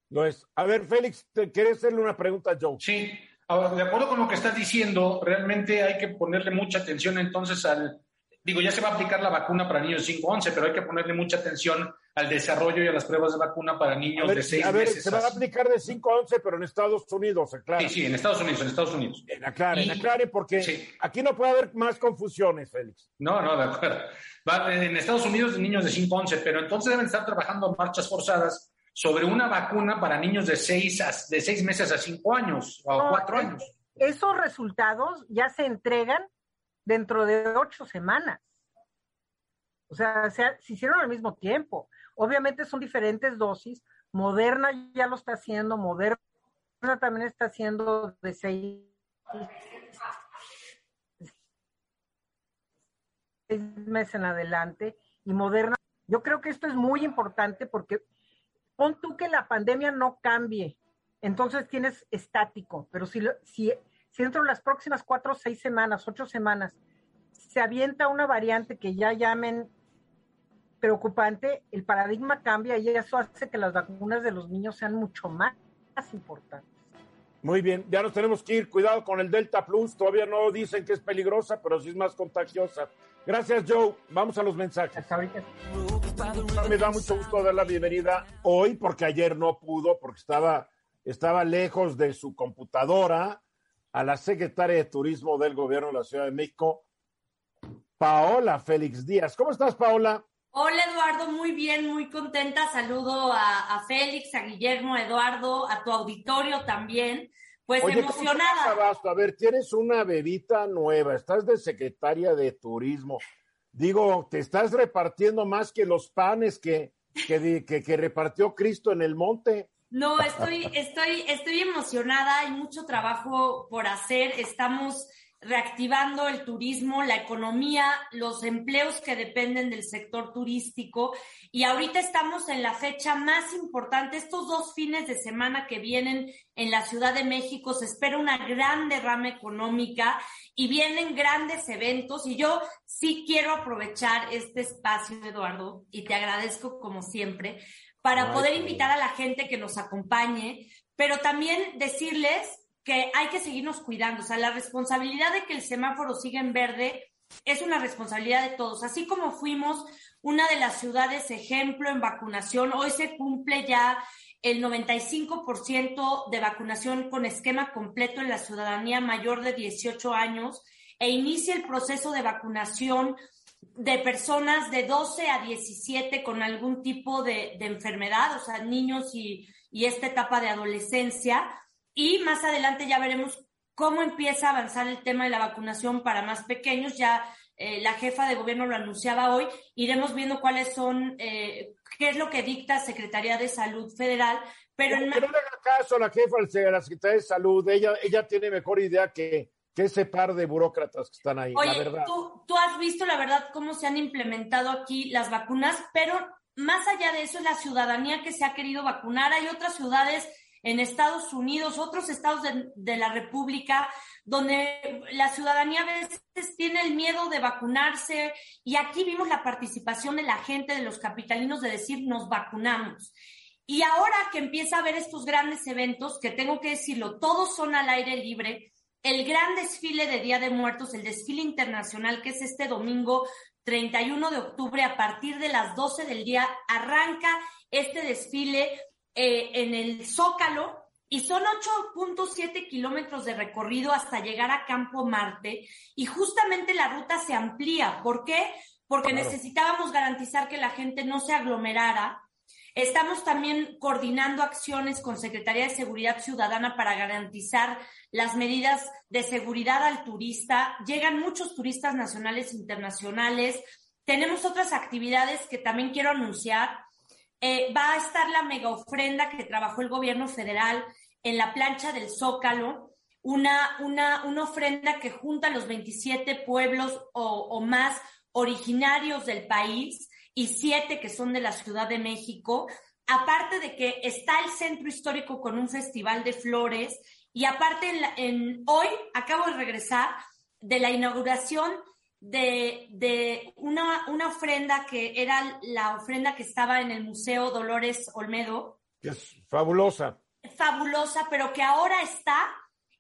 Lo es. A ver, Félix, ¿te quieres hacerle una pregunta a Joe? Sí. Ahora, de acuerdo con lo que estás diciendo, realmente hay que ponerle mucha atención entonces al... Digo, ya se va a aplicar la vacuna para niños de cinco a once, pero hay que ponerle mucha atención al desarrollo y a las pruebas de vacuna para niños ver, de seis meses. A ver, meses, se va a aplicar de cinco a once, pero en Estados Unidos, aclare. Sí, sí, en Estados Unidos, en Estados Unidos. En aclare, y, aclare, porque sí. Aquí no puede haber más confusiones, Félix. No, no, de acuerdo. Va, en Estados Unidos, niños de cinco a once, pero entonces deben estar trabajando en marchas forzadas sobre una vacuna para niños de seis, a, de seis meses a cinco años o a cuatro años. Esos resultados ya se entregan dentro de ocho semanas. O sea, se, se hicieron al mismo tiempo. Obviamente son diferentes dosis. Moderna ya lo está haciendo, Moderna también está haciendo de seis, seis meses en adelante, y Moderna. Yo creo que esto es muy importante porque pon tú que la pandemia no cambie, entonces tienes estático, pero si, si Si dentro de las próximas cuatro, seis semanas, ocho semanas, se avienta una variante que ya llamen preocupante, el paradigma cambia y eso hace que las vacunas de los niños sean mucho más, más importantes. Muy bien, ya nos tenemos que ir. Cuidado con el Delta Plus. Todavía no dicen que es peligrosa, pero sí es más contagiosa. Gracias, Joe. Vamos a los mensajes. Hasta ahorita. Me da mucho gusto dar la bienvenida hoy, porque ayer no pudo, porque estaba, estaba lejos de su computadora, a la secretaria de Turismo del Gobierno de la Ciudad de México, Paola Félix Díaz. ¿Cómo estás, Paola? Hola, Eduardo, muy bien, muy contenta. Saludo a, a Félix, a Guillermo, a Eduardo, a tu auditorio también. Pues oye, emocionada. Abasto? A ver, tienes una bebita nueva, estás de secretaria de turismo. Digo, te estás repartiendo más que los panes que, que, que, que repartió Cristo en el monte. No, estoy, estoy, estoy emocionada, hay mucho trabajo por hacer, estamos reactivando el turismo, la economía, los empleos que dependen del sector turístico, y ahorita estamos en la fecha más importante. Estos dos fines de semana que vienen en la Ciudad de México se espera una gran derrama económica y vienen grandes eventos, y yo sí quiero aprovechar este espacio, Eduardo, y te agradezco como siempre, para Ay, poder invitar a la gente que nos acompañe, pero también decirles que hay que seguirnos cuidando. O sea, la responsabilidad de que el semáforo siga en verde es una responsabilidad de todos. Así como fuimos una de las ciudades ejemplo en vacunación, hoy se cumple ya el noventa y cinco por ciento de vacunación con esquema completo en la ciudadanía mayor de dieciocho años, e inicia el proceso de vacunación de personas de doce a diecisiete con algún tipo de, de enfermedad, o sea, niños y, y esta etapa de adolescencia. Y más adelante ya veremos cómo empieza a avanzar el tema de la vacunación para más pequeños. Ya eh, la jefa de gobierno lo anunciaba hoy. Iremos viendo cuáles son, eh, qué es lo que dicta Secretaría de Salud Federal. Pero no, en... que no le haga caso a la jefa de la Secretaría de Salud. Ella, ella tiene mejor idea que, que ese par de burócratas que están ahí. Oye, la verdad. Tú, tú has visto, la verdad, cómo se han implementado aquí las vacunas, pero más allá de eso es la ciudadanía que se ha querido vacunar. Hay otras ciudades... en Estados Unidos, otros estados de, de la República, donde la ciudadanía a veces tiene el miedo de vacunarse, y aquí vimos la participación de la gente, de los capitalinos, de decir, nos vacunamos. Y ahora que empieza a haber estos grandes eventos, que tengo que decirlo, todos son al aire libre, el gran desfile de Día de Muertos, el desfile internacional, que es este domingo treinta y uno de octubre, a partir de las doce del día, arranca este desfile Eh, en el Zócalo, y son ocho punto siete kilómetros de recorrido hasta llegar a Campo Marte, y justamente la ruta se amplía. ¿Por qué? Porque claro, necesitábamos garantizar que la gente no se aglomerara. Estamos también coordinando acciones con Secretaría de Seguridad Ciudadana para garantizar las medidas de seguridad al turista. Llegan muchos turistas nacionales e internacionales. Tenemos otras actividades que también quiero anunciar. Eh, va a estar la mega ofrenda que trabajó el gobierno federal en la plancha del Zócalo, una, una, una ofrenda que junta los veintisiete pueblos o, o más originarios del país y siete que son de la Ciudad de México, aparte de que está el centro histórico con un festival de flores, y aparte en la, en, hoy acabo de regresar de la inauguración de, de una, una ofrenda que era la ofrenda que estaba en el Museo Dolores Olmedo. Es fabulosa. Fabulosa, pero que ahora está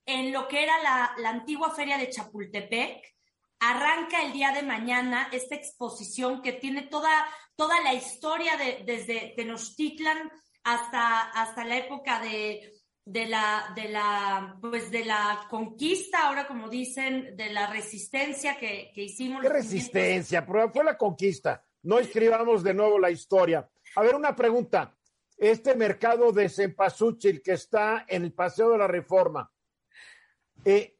en lo que era la, la antigua Feria de Chapultepec. Arranca el día de mañana esta exposición que tiene toda, toda la historia de, desde Tenochtitlan hasta, hasta la época de... de la de la pues de la conquista, ahora como dicen, de la resistencia que, que hicimos. ¿Qué resistencia? Fue la conquista. No escribamos de nuevo la historia. A ver, una pregunta. Este mercado de cempasúchil que está en el Paseo de la Reforma, eh,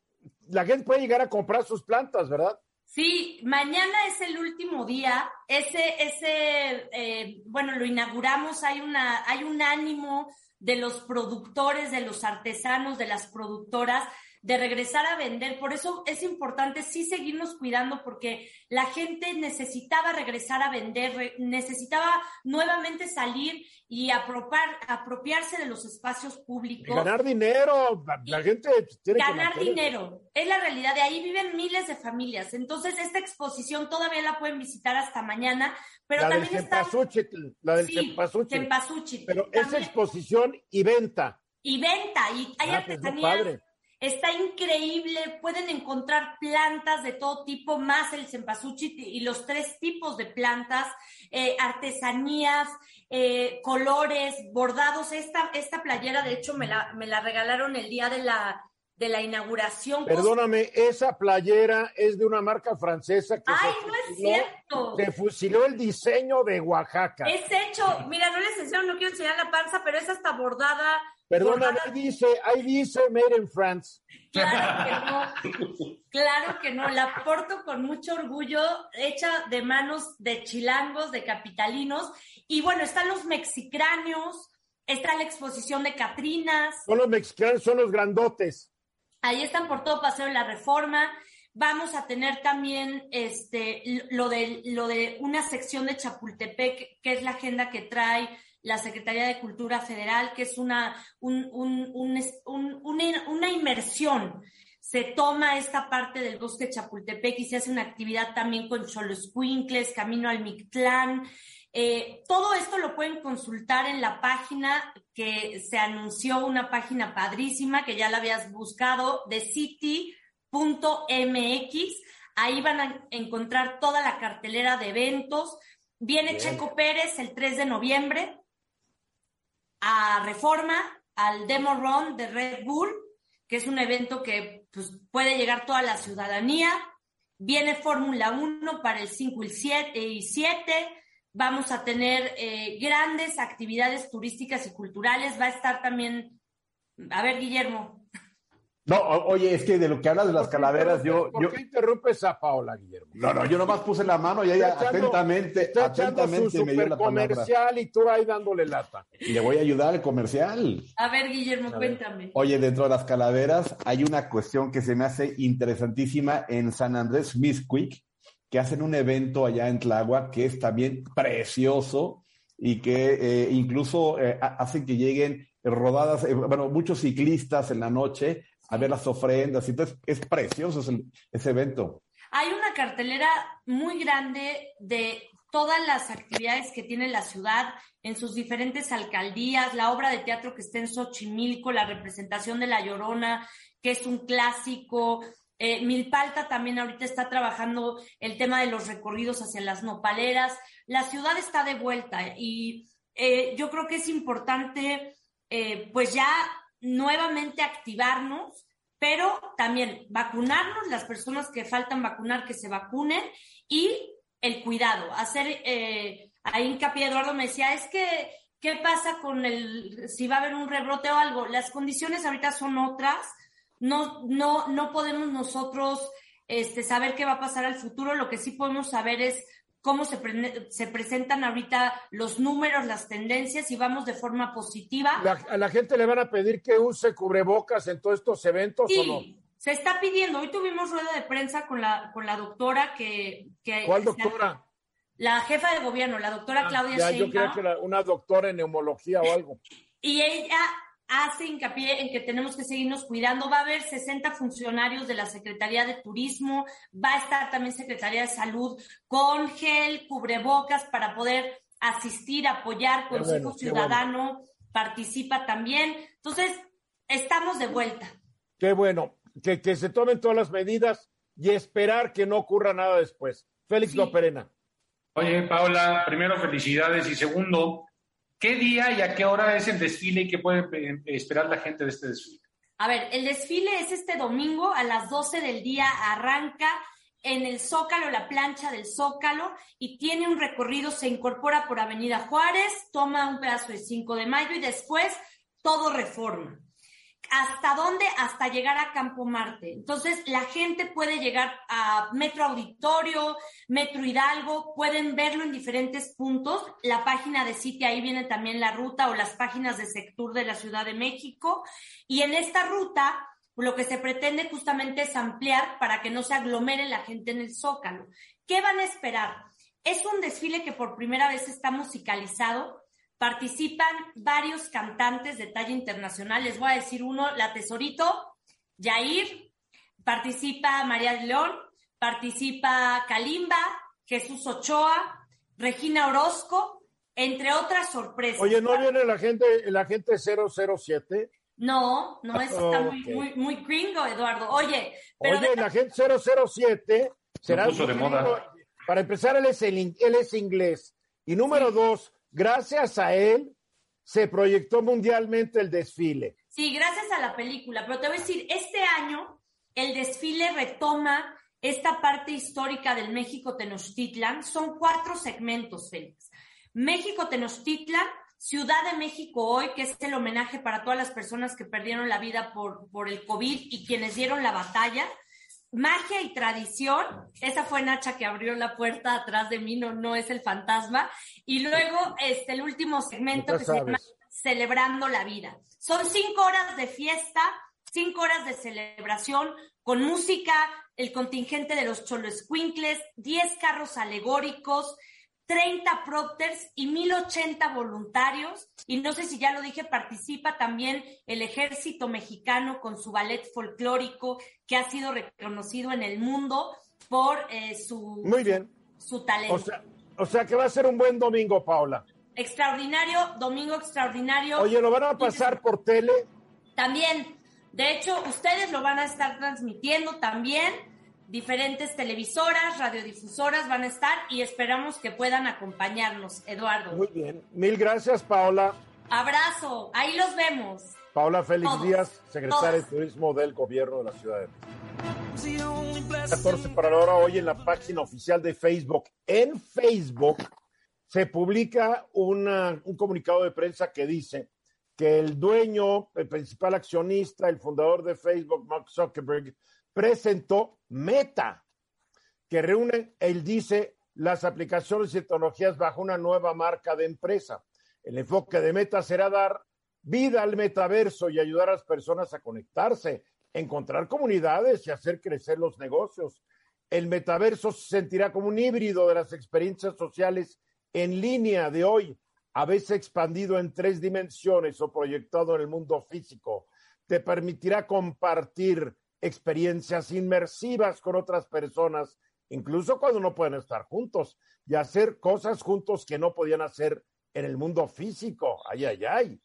la gente puede llegar a comprar sus plantas, ¿verdad? Sí, mañana es el último día. Ese, ese, eh, bueno, lo inauguramos. Hay una, hay un ánimo de los productores, de los artesanos, de las productoras, de regresar a vender. Por eso es importante sí seguirnos cuidando, porque la gente necesitaba regresar a vender, necesitaba nuevamente salir y apropar, apropiarse de los espacios públicos. Y ganar dinero, la, la gente tiene que ganar dinero, es la realidad, de ahí viven miles de familias. Entonces esta exposición todavía la pueden visitar hasta mañana, pero la también del está... La del Cempasúchil, la del sí, pero también... es exposición y venta. Y venta, y hay ah, artesanías... Pues está increíble, pueden encontrar plantas de todo tipo, más el cempasúchil y los tres tipos de plantas, eh, artesanías, eh, colores, bordados. Esta, esta playera, de hecho, me la, me la regalaron el día de la, de la inauguración. Perdóname, esa playera es de una marca francesa que ¡ay, no es cierto! Se fusiló el diseño de Oaxaca. Es hecho, mira, no les enseño, no quiero enseñar la panza, pero es hasta bordada... Perdóname, ahí dice, ahí dice Made in France. Claro que no, claro que no, la porto con mucho orgullo, hecha de manos de chilangos, de capitalinos, y bueno, están los mexicráneos, está la exposición de Catrinas. No, los mexicanos son los grandotes. Ahí están por todo Paseo de la Reforma. Vamos a tener también este lo de lo de una sección de Chapultepec, que es la agenda que trae la Secretaría de Cultura Federal, que es una, un, un, un, un, una, una inmersión. Se toma esta parte del bosque de Chapultepec y se hace una actividad también con Cholo Escuincles, Camino al Mictlán. Eh, todo esto lo pueden consultar en la página que se anunció, una página padrísima que ya la habías buscado, de City. Punto .mx, ahí van a encontrar toda la cartelera de eventos. Viene Bien. Checo Pérez el tres de noviembre a Reforma, al Demo Run de Red Bull, que es un evento que pues, puede llegar toda la ciudadanía. Viene Fórmula uno para el cinco y siete. Vamos a tener eh, grandes actividades turísticas y culturales. Va a estar también, a ver, Guillermo. No, oye, es que de lo que hablas de las calaveras, yo... ¿Por qué yo... interrumpes a Paola, Guillermo? No, no, yo nomás puse la mano y ella echando, atentamente, atentamente me dio la palabra. Comercial y tú ahí dándole lata. Le voy a ayudar al comercial. A ver, Guillermo, a cuéntame. Ver. Oye, dentro de las calaveras hay una cuestión que se me hace interesantísima en San Andrés Mixquic, que hacen un evento allá en Tláhuac que es también precioso y que eh, incluso eh, hacen que lleguen rodadas, eh, bueno, muchos ciclistas en la noche a ver las ofrendas, entonces es precioso ese, ese evento. Hay una cartelera muy grande de todas las actividades que tiene la ciudad en sus diferentes alcaldías, la obra de teatro que está en Xochimilco, la representación de La Llorona, que es un clásico. Eh, Milpalta también ahorita está trabajando el tema de los recorridos hacia las nopaleras. La ciudad está de vuelta y eh, yo creo que es importante eh, pues ya nuevamente activarnos, pero también vacunarnos, las personas que faltan vacunar, que se vacunen, y el cuidado, hacer, eh, ahí hincapié. Eduardo me decía, es que, ¿qué pasa con el, si va a haber un rebrote o algo? Las condiciones ahorita son otras, no, no, no podemos nosotros este, saber qué va a pasar al futuro, lo que sí podemos saber es cómo se, pre- se presentan ahorita los números, las tendencias, y vamos de forma positiva. La, ¿A la gente le van a pedir que use cubrebocas en todos estos eventos, sí, o no? Sí, se está pidiendo. Hoy tuvimos rueda de prensa con la con la doctora que... que ¿Cuál doctora? La, la jefa de gobierno, la doctora ah, Claudia ya, Sheinbaum. Yo creo que la, una doctora en neumología o algo. Y ella hace hincapié en que tenemos que seguirnos cuidando. Va a haber sesenta funcionarios de la Secretaría de Turismo, va a estar también Secretaría de Salud con gel, cubrebocas para poder asistir, apoyar, Consejo bueno, Ciudadano bueno. participa también. Entonces, estamos de vuelta. Qué bueno, que, que se tomen todas las medidas y esperar que no ocurra nada después. Félix sí. Loperena. Oye, Paola, primero felicidades y segundo, ¿qué día y a qué hora es el desfile y qué puede esperar la gente de este desfile? A ver, el desfile es este domingo a las doce del día, arranca en el Zócalo, la plancha del Zócalo, y tiene un recorrido, se incorpora por Avenida Juárez, toma un pedazo de cinco de mayo y después todo Reforma. ¿Hasta dónde? Hasta llegar a Campo Marte. Entonces, la gente puede llegar a Metro Auditorio, Metro Hidalgo, pueden verlo en diferentes puntos. La página de City, ahí viene también la ruta o las páginas de Sectur de la Ciudad de México. Y en esta ruta, lo que se pretende justamente es ampliar para que no se aglomere la gente en el Zócalo. ¿Qué van a esperar? Es un desfile que por primera vez está musicalizado. Participan varios cantantes de talla internacional. Les voy a decir uno, La Tesorito, Jair, participa María de León, participa Kalimba, Jesús Ochoa, Regina Orozco, entre otras sorpresas. Oye, ¿no viene la gente, la gente cero cero siete? No, no, eso está oh, okay. muy, muy, muy gringo, Eduardo. Oye, pero Oye, de... la gente cero cero siete será... Puso de moda. Para empezar, él es, el, él es inglés. Y número sí. dos... Gracias a él se proyectó mundialmente el desfile. Sí, gracias a la película. Pero te voy a decir, este año el desfile retoma esta parte histórica del México Tenochtitlan. Son cuatro segmentos, Félix. México Tenochtitlan, Ciudad de México hoy, que es el homenaje para todas las personas que perdieron la vida por, por el COVID y quienes dieron la batalla. Magia y tradición, esa fue Nacha que abrió la puerta atrás de mí, no, no es el fantasma. Y luego este, el último segmento que se llama Celebrando la Vida. Son cinco horas de fiesta, cinco horas de celebración con música, el contingente de los Cholo Escuincles, diez carros alegóricos, treinta propters y mil ochenta voluntarios, y no sé si ya lo dije, participa también el Ejército Mexicano con su ballet folclórico, que ha sido reconocido en el mundo por eh, su, Muy bien. su, su talento. O sea, o sea que va a ser un buen domingo, Paola. Extraordinario, domingo extraordinario. Oye, ¿lo van a pasar por tele? También, de hecho, ustedes lo van a estar transmitiendo también. Diferentes televisoras, radiodifusoras van a estar y esperamos que puedan acompañarnos, Eduardo. Muy bien. Mil gracias, Paola. Abrazo. Ahí los vemos. Paola Félix Todos. Díaz, secretaria Todos. de Turismo del Gobierno de la Ciudad de México. catorce para la hora. Hoy en la página oficial de Facebook. En Facebook se publica una, un comunicado de prensa que dice que el dueño, el principal accionista, el fundador de Facebook, Mark Zuckerberg, presentó Meta, que reúne, él dice, las aplicaciones y tecnologías bajo una nueva marca de empresa. El enfoque de Meta será dar vida al metaverso y ayudar a las personas a conectarse, encontrar comunidades y hacer crecer los negocios. El metaverso se sentirá como un híbrido de las experiencias sociales en línea de hoy, a veces expandido en tres dimensiones o proyectado en el mundo físico. Te permitirá compartir experiencias inmersivas con otras personas, incluso cuando no pueden estar juntos, y hacer cosas juntos que no podían hacer en el mundo físico. ¡Ay, ay, ay!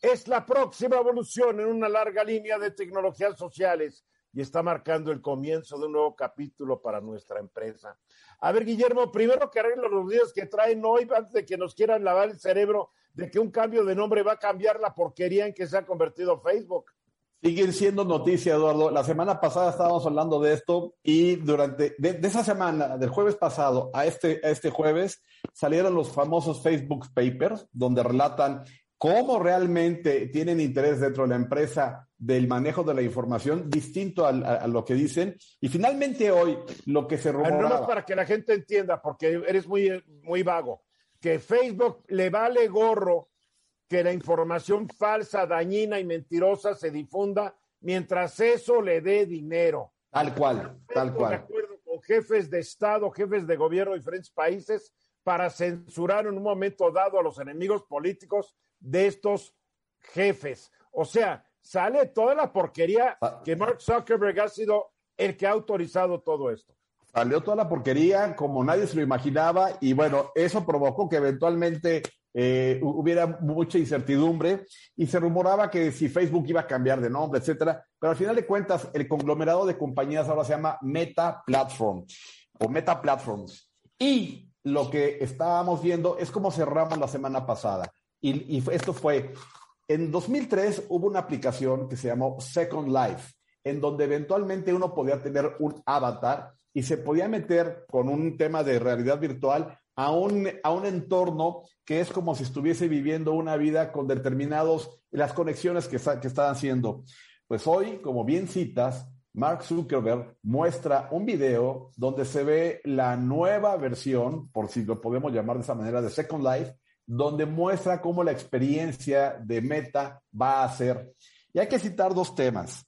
Es la próxima evolución en una larga línea de tecnologías sociales y está marcando el comienzo de un nuevo capítulo para nuestra empresa. A ver, Guillermo, primero que arreglen los días que traen hoy antes de que nos quieran lavar el cerebro de que un cambio de nombre va a cambiar la porquería en que se ha convertido Facebook. Siguen siendo noticias, Eduardo. La semana pasada estábamos hablando de esto y durante de, de esa semana, del jueves pasado a este, a este jueves, salieron los famosos Facebook Papers, donde relatan cómo realmente tienen interés dentro de la empresa del manejo de la información, distinto a, a, a lo que dicen. Y finalmente hoy, lo que se rumoraba... Pero no más para que la gente entienda, porque eres muy, muy vago, que Facebook le vale gorro que la información falsa, dañina y mentirosa se difunda mientras eso le dé dinero. Tal cual, tal cual. De acuerdo con jefes de Estado, jefes de gobierno de diferentes países para censurar en un momento dado a los enemigos políticos de estos jefes. O sea, sale toda la porquería que Mark Zuckerberg ha sido el que ha autorizado todo esto. Salió toda la porquería como nadie se lo imaginaba y bueno, eso provocó que eventualmente eh, hubiera mucha incertidumbre y se rumoraba que si Facebook iba a cambiar de nombre, etcétera, pero al final de cuentas el conglomerado de compañías ahora se llama Meta Platform o Meta Platforms y lo que estábamos viendo es cómo cerramos la semana pasada y, y esto fue, en dos mil tres hubo una aplicación que se llamó Second Life en donde eventualmente uno podía tener un avatar y se podía meter con un tema de realidad virtual a un, a un entorno que es como si estuviese viviendo una vida con determinados, las conexiones que, está, que están haciendo. Pues hoy, como bien citas, Mark Zuckerberg muestra un video donde se ve la nueva versión, por si lo podemos llamar de esa manera, de Second Life, donde muestra cómo la experiencia de Meta va a ser. Y hay que citar dos temas.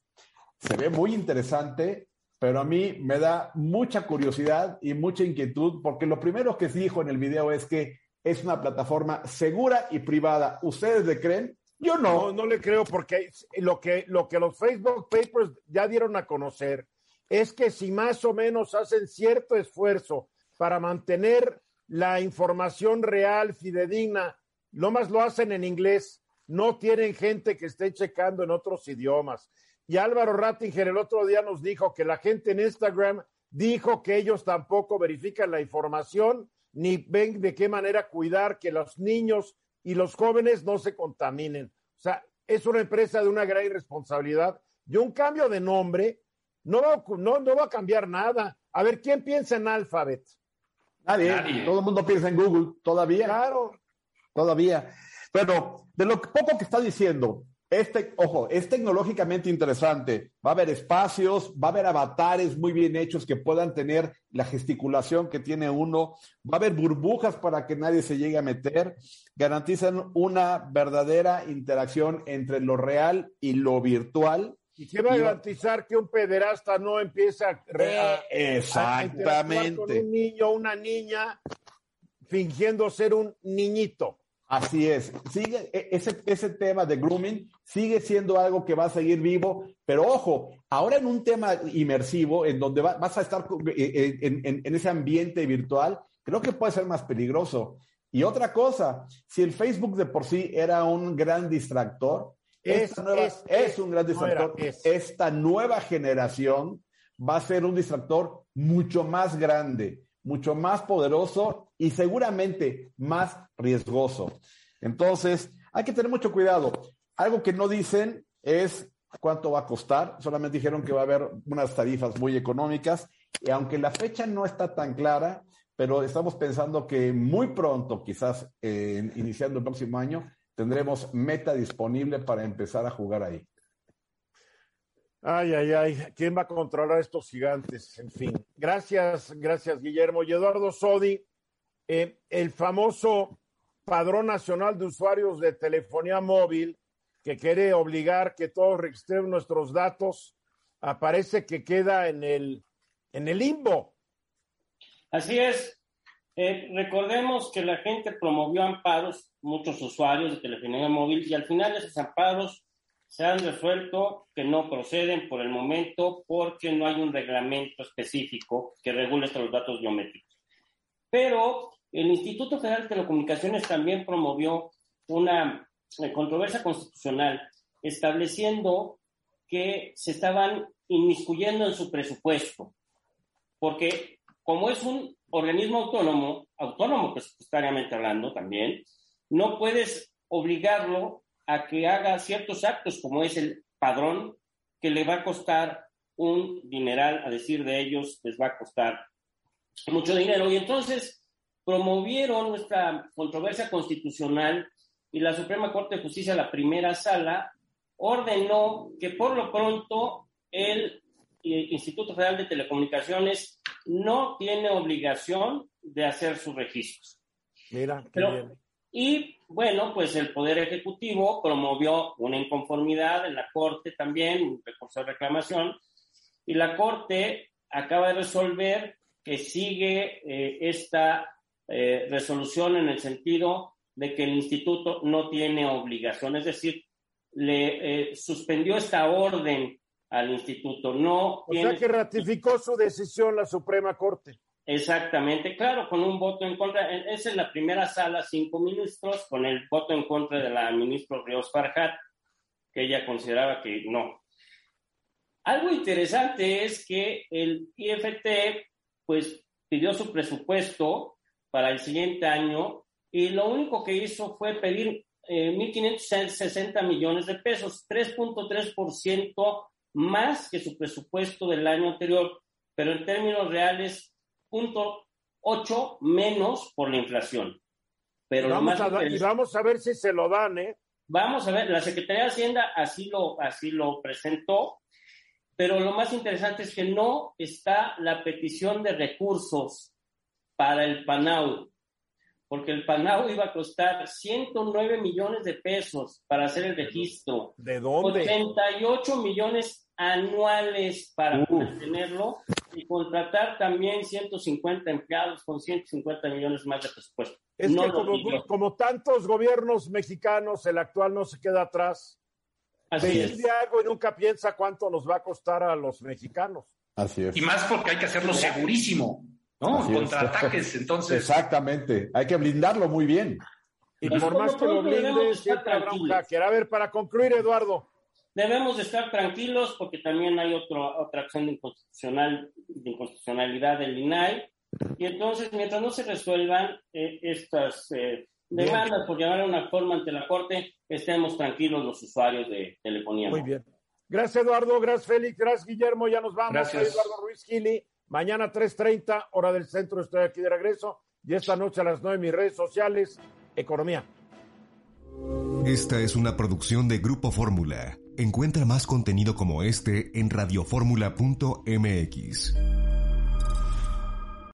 Se ve muy interesante, pero a mí me da mucha curiosidad y mucha inquietud, porque lo primero que se dijo en el video es que es una plataforma segura y privada. ¿Ustedes le creen? Yo no. No, no le creo, porque lo que, lo que los Facebook Papers ya dieron a conocer es que si más o menos hacen cierto esfuerzo para mantener la información real, fidedigna, no más lo hacen en inglés, no tienen gente que esté checando en otros idiomas. Y Álvaro Ratinger el otro día nos dijo que la gente en Instagram dijo que ellos tampoco verifican la información ni ven de qué manera cuidar que los niños y los jóvenes no se contaminen. O sea, es una empresa de una gran irresponsabilidad. Y un cambio de nombre no va, no, no va a cambiar nada. A ver, ¿quién piensa en Alphabet? Nadie. Nadie. Todo el mundo piensa en Google. Todavía. Claro. Todavía. Bueno, de lo poco que está diciendo, este, ojo, es tecnológicamente interesante. Va a haber espacios, va a haber avatares muy bien hechos que puedan tener la gesticulación que tiene uno. Va a haber burbujas para que nadie se llegue a meter. Garantizan una verdadera interacción entre lo real y lo virtual. Y quiero garantizar que un pederasta no empiece a, a, exactamente, a interactuar con un niño o una niña fingiendo ser un niñito. Así es. Sigue, ese, ese tema de grooming sigue siendo algo que va a seguir vivo, pero ojo, ahora en un tema inmersivo, en donde va, vas a estar en, en, en ese ambiente virtual, creo que puede ser más peligroso. Y otra cosa, si el Facebook de por sí era un gran distractor, es, nueva, es, es un gran distractor, no era, es. Esta nueva generación va a ser un distractor mucho más grande, mucho más poderoso y seguramente más riesgoso. Entonces, hay que tener mucho cuidado. Algo que no dicen es cuánto va a costar, solamente dijeron que va a haber unas tarifas muy económicas, y aunque la fecha no está tan clara, pero estamos pensando que muy pronto, quizás eh, iniciando el próximo año, tendremos Meta disponible para empezar a jugar ahí. Ay, ay, ay, ¿quién va a controlar a estos gigantes? En fin, gracias, gracias Guillermo. Y Eduardo Sodi, eh, el famoso Padrón Nacional de Usuarios de Telefonía Móvil, que quiere obligar que todos registren nuestros datos, aparece que queda en el, en el limbo. Así es, eh, recordemos que la gente promovió amparos, muchos usuarios de telefonía móvil, y al final esos amparos se han resuelto que no proceden por el momento porque no hay un reglamento específico que regule estos datos biométricos. Pero el Instituto Federal de Telecomunicaciones también promovió una controversia constitucional estableciendo que se estaban inmiscuyendo en su presupuesto, porque como es un organismo autónomo, autónomo presupuestariamente hablando también, no puedes obligarlo a que haga ciertos actos, como es el padrón, que le va a costar un dineral, a decir de ellos, les va a costar mucho dinero. Y entonces promovieron nuestra controversia constitucional y la Suprema Corte de Justicia, la primera sala, ordenó que por lo pronto el Instituto Federal de Telecomunicaciones no tiene obligación de hacer sus registros. Mira, qué Pero, bien. Y bueno, pues el Poder Ejecutivo promovió una inconformidad en la Corte también, un recurso de reclamación, y la Corte acaba de resolver que sigue eh, esta eh, resolución en el sentido de que el Instituto no tiene obligación, es decir, le eh, suspendió esta orden al Instituto. No tiene... O sea que ratificó su decisión la Suprema Corte. Exactamente, claro, con un voto en contra. Es en la primera sala, cinco ministros, con el voto en contra de la ministra Ríos Farjat, que ella consideraba que no. Algo interesante es que el I F T, pues, pidió su presupuesto para el siguiente año y lo único que hizo fue pedir eh, mil quinientos sesenta millones de pesos, tres punto tres por ciento más que su presupuesto del año anterior, pero en términos reales, punto ocho menos por la inflación. Pero vamos, lo más a, y vamos a ver si se lo dan, ¿eh? Vamos a ver, la Secretaría de Hacienda así lo, así lo presentó, pero lo más interesante es que no está la petición de recursos para el PANAU, porque el PANAU iba a costar ciento nueve millones de pesos para hacer el registro. ¿De dónde? ochenta y ocho millones anuales para uh. mantenerlo y contratar también ciento cincuenta empleados con ciento cincuenta millones más de presupuesto. Es no que como, como tantos gobiernos mexicanos, el actual no se queda atrás. Así es. Decide algo y nunca piensa cuánto nos va a costar a los mexicanos. Así es. Y más porque hay que hacerlo segurísimo, ¿no? Contraataques, entonces. Exactamente. Hay que blindarlo muy bien. Y pues por más que lo blindes, siempre habrá un hacker. A ver, para concluir, Eduardo. Debemos estar tranquilos porque también hay otro, otra acción de, inconstitucional, de inconstitucionalidad del I N A I. Y entonces, mientras no se resuelvan eh, estas eh, demandas, por llevar una forma ante la Corte, estemos tranquilos los usuarios de telefonía. Muy bien. Gracias, Eduardo. Gracias, Félix. Gracias, Guillermo. Ya nos vamos. Gracias. Soy Eduardo Ruiz Gili. Mañana tres treinta, hora del centro, estoy aquí de regreso. Y esta noche a las nueve, mis redes sociales, Economía. Esta es una producción de Grupo Fórmula. Encuentra más contenido como este en radio fórmula punto m x.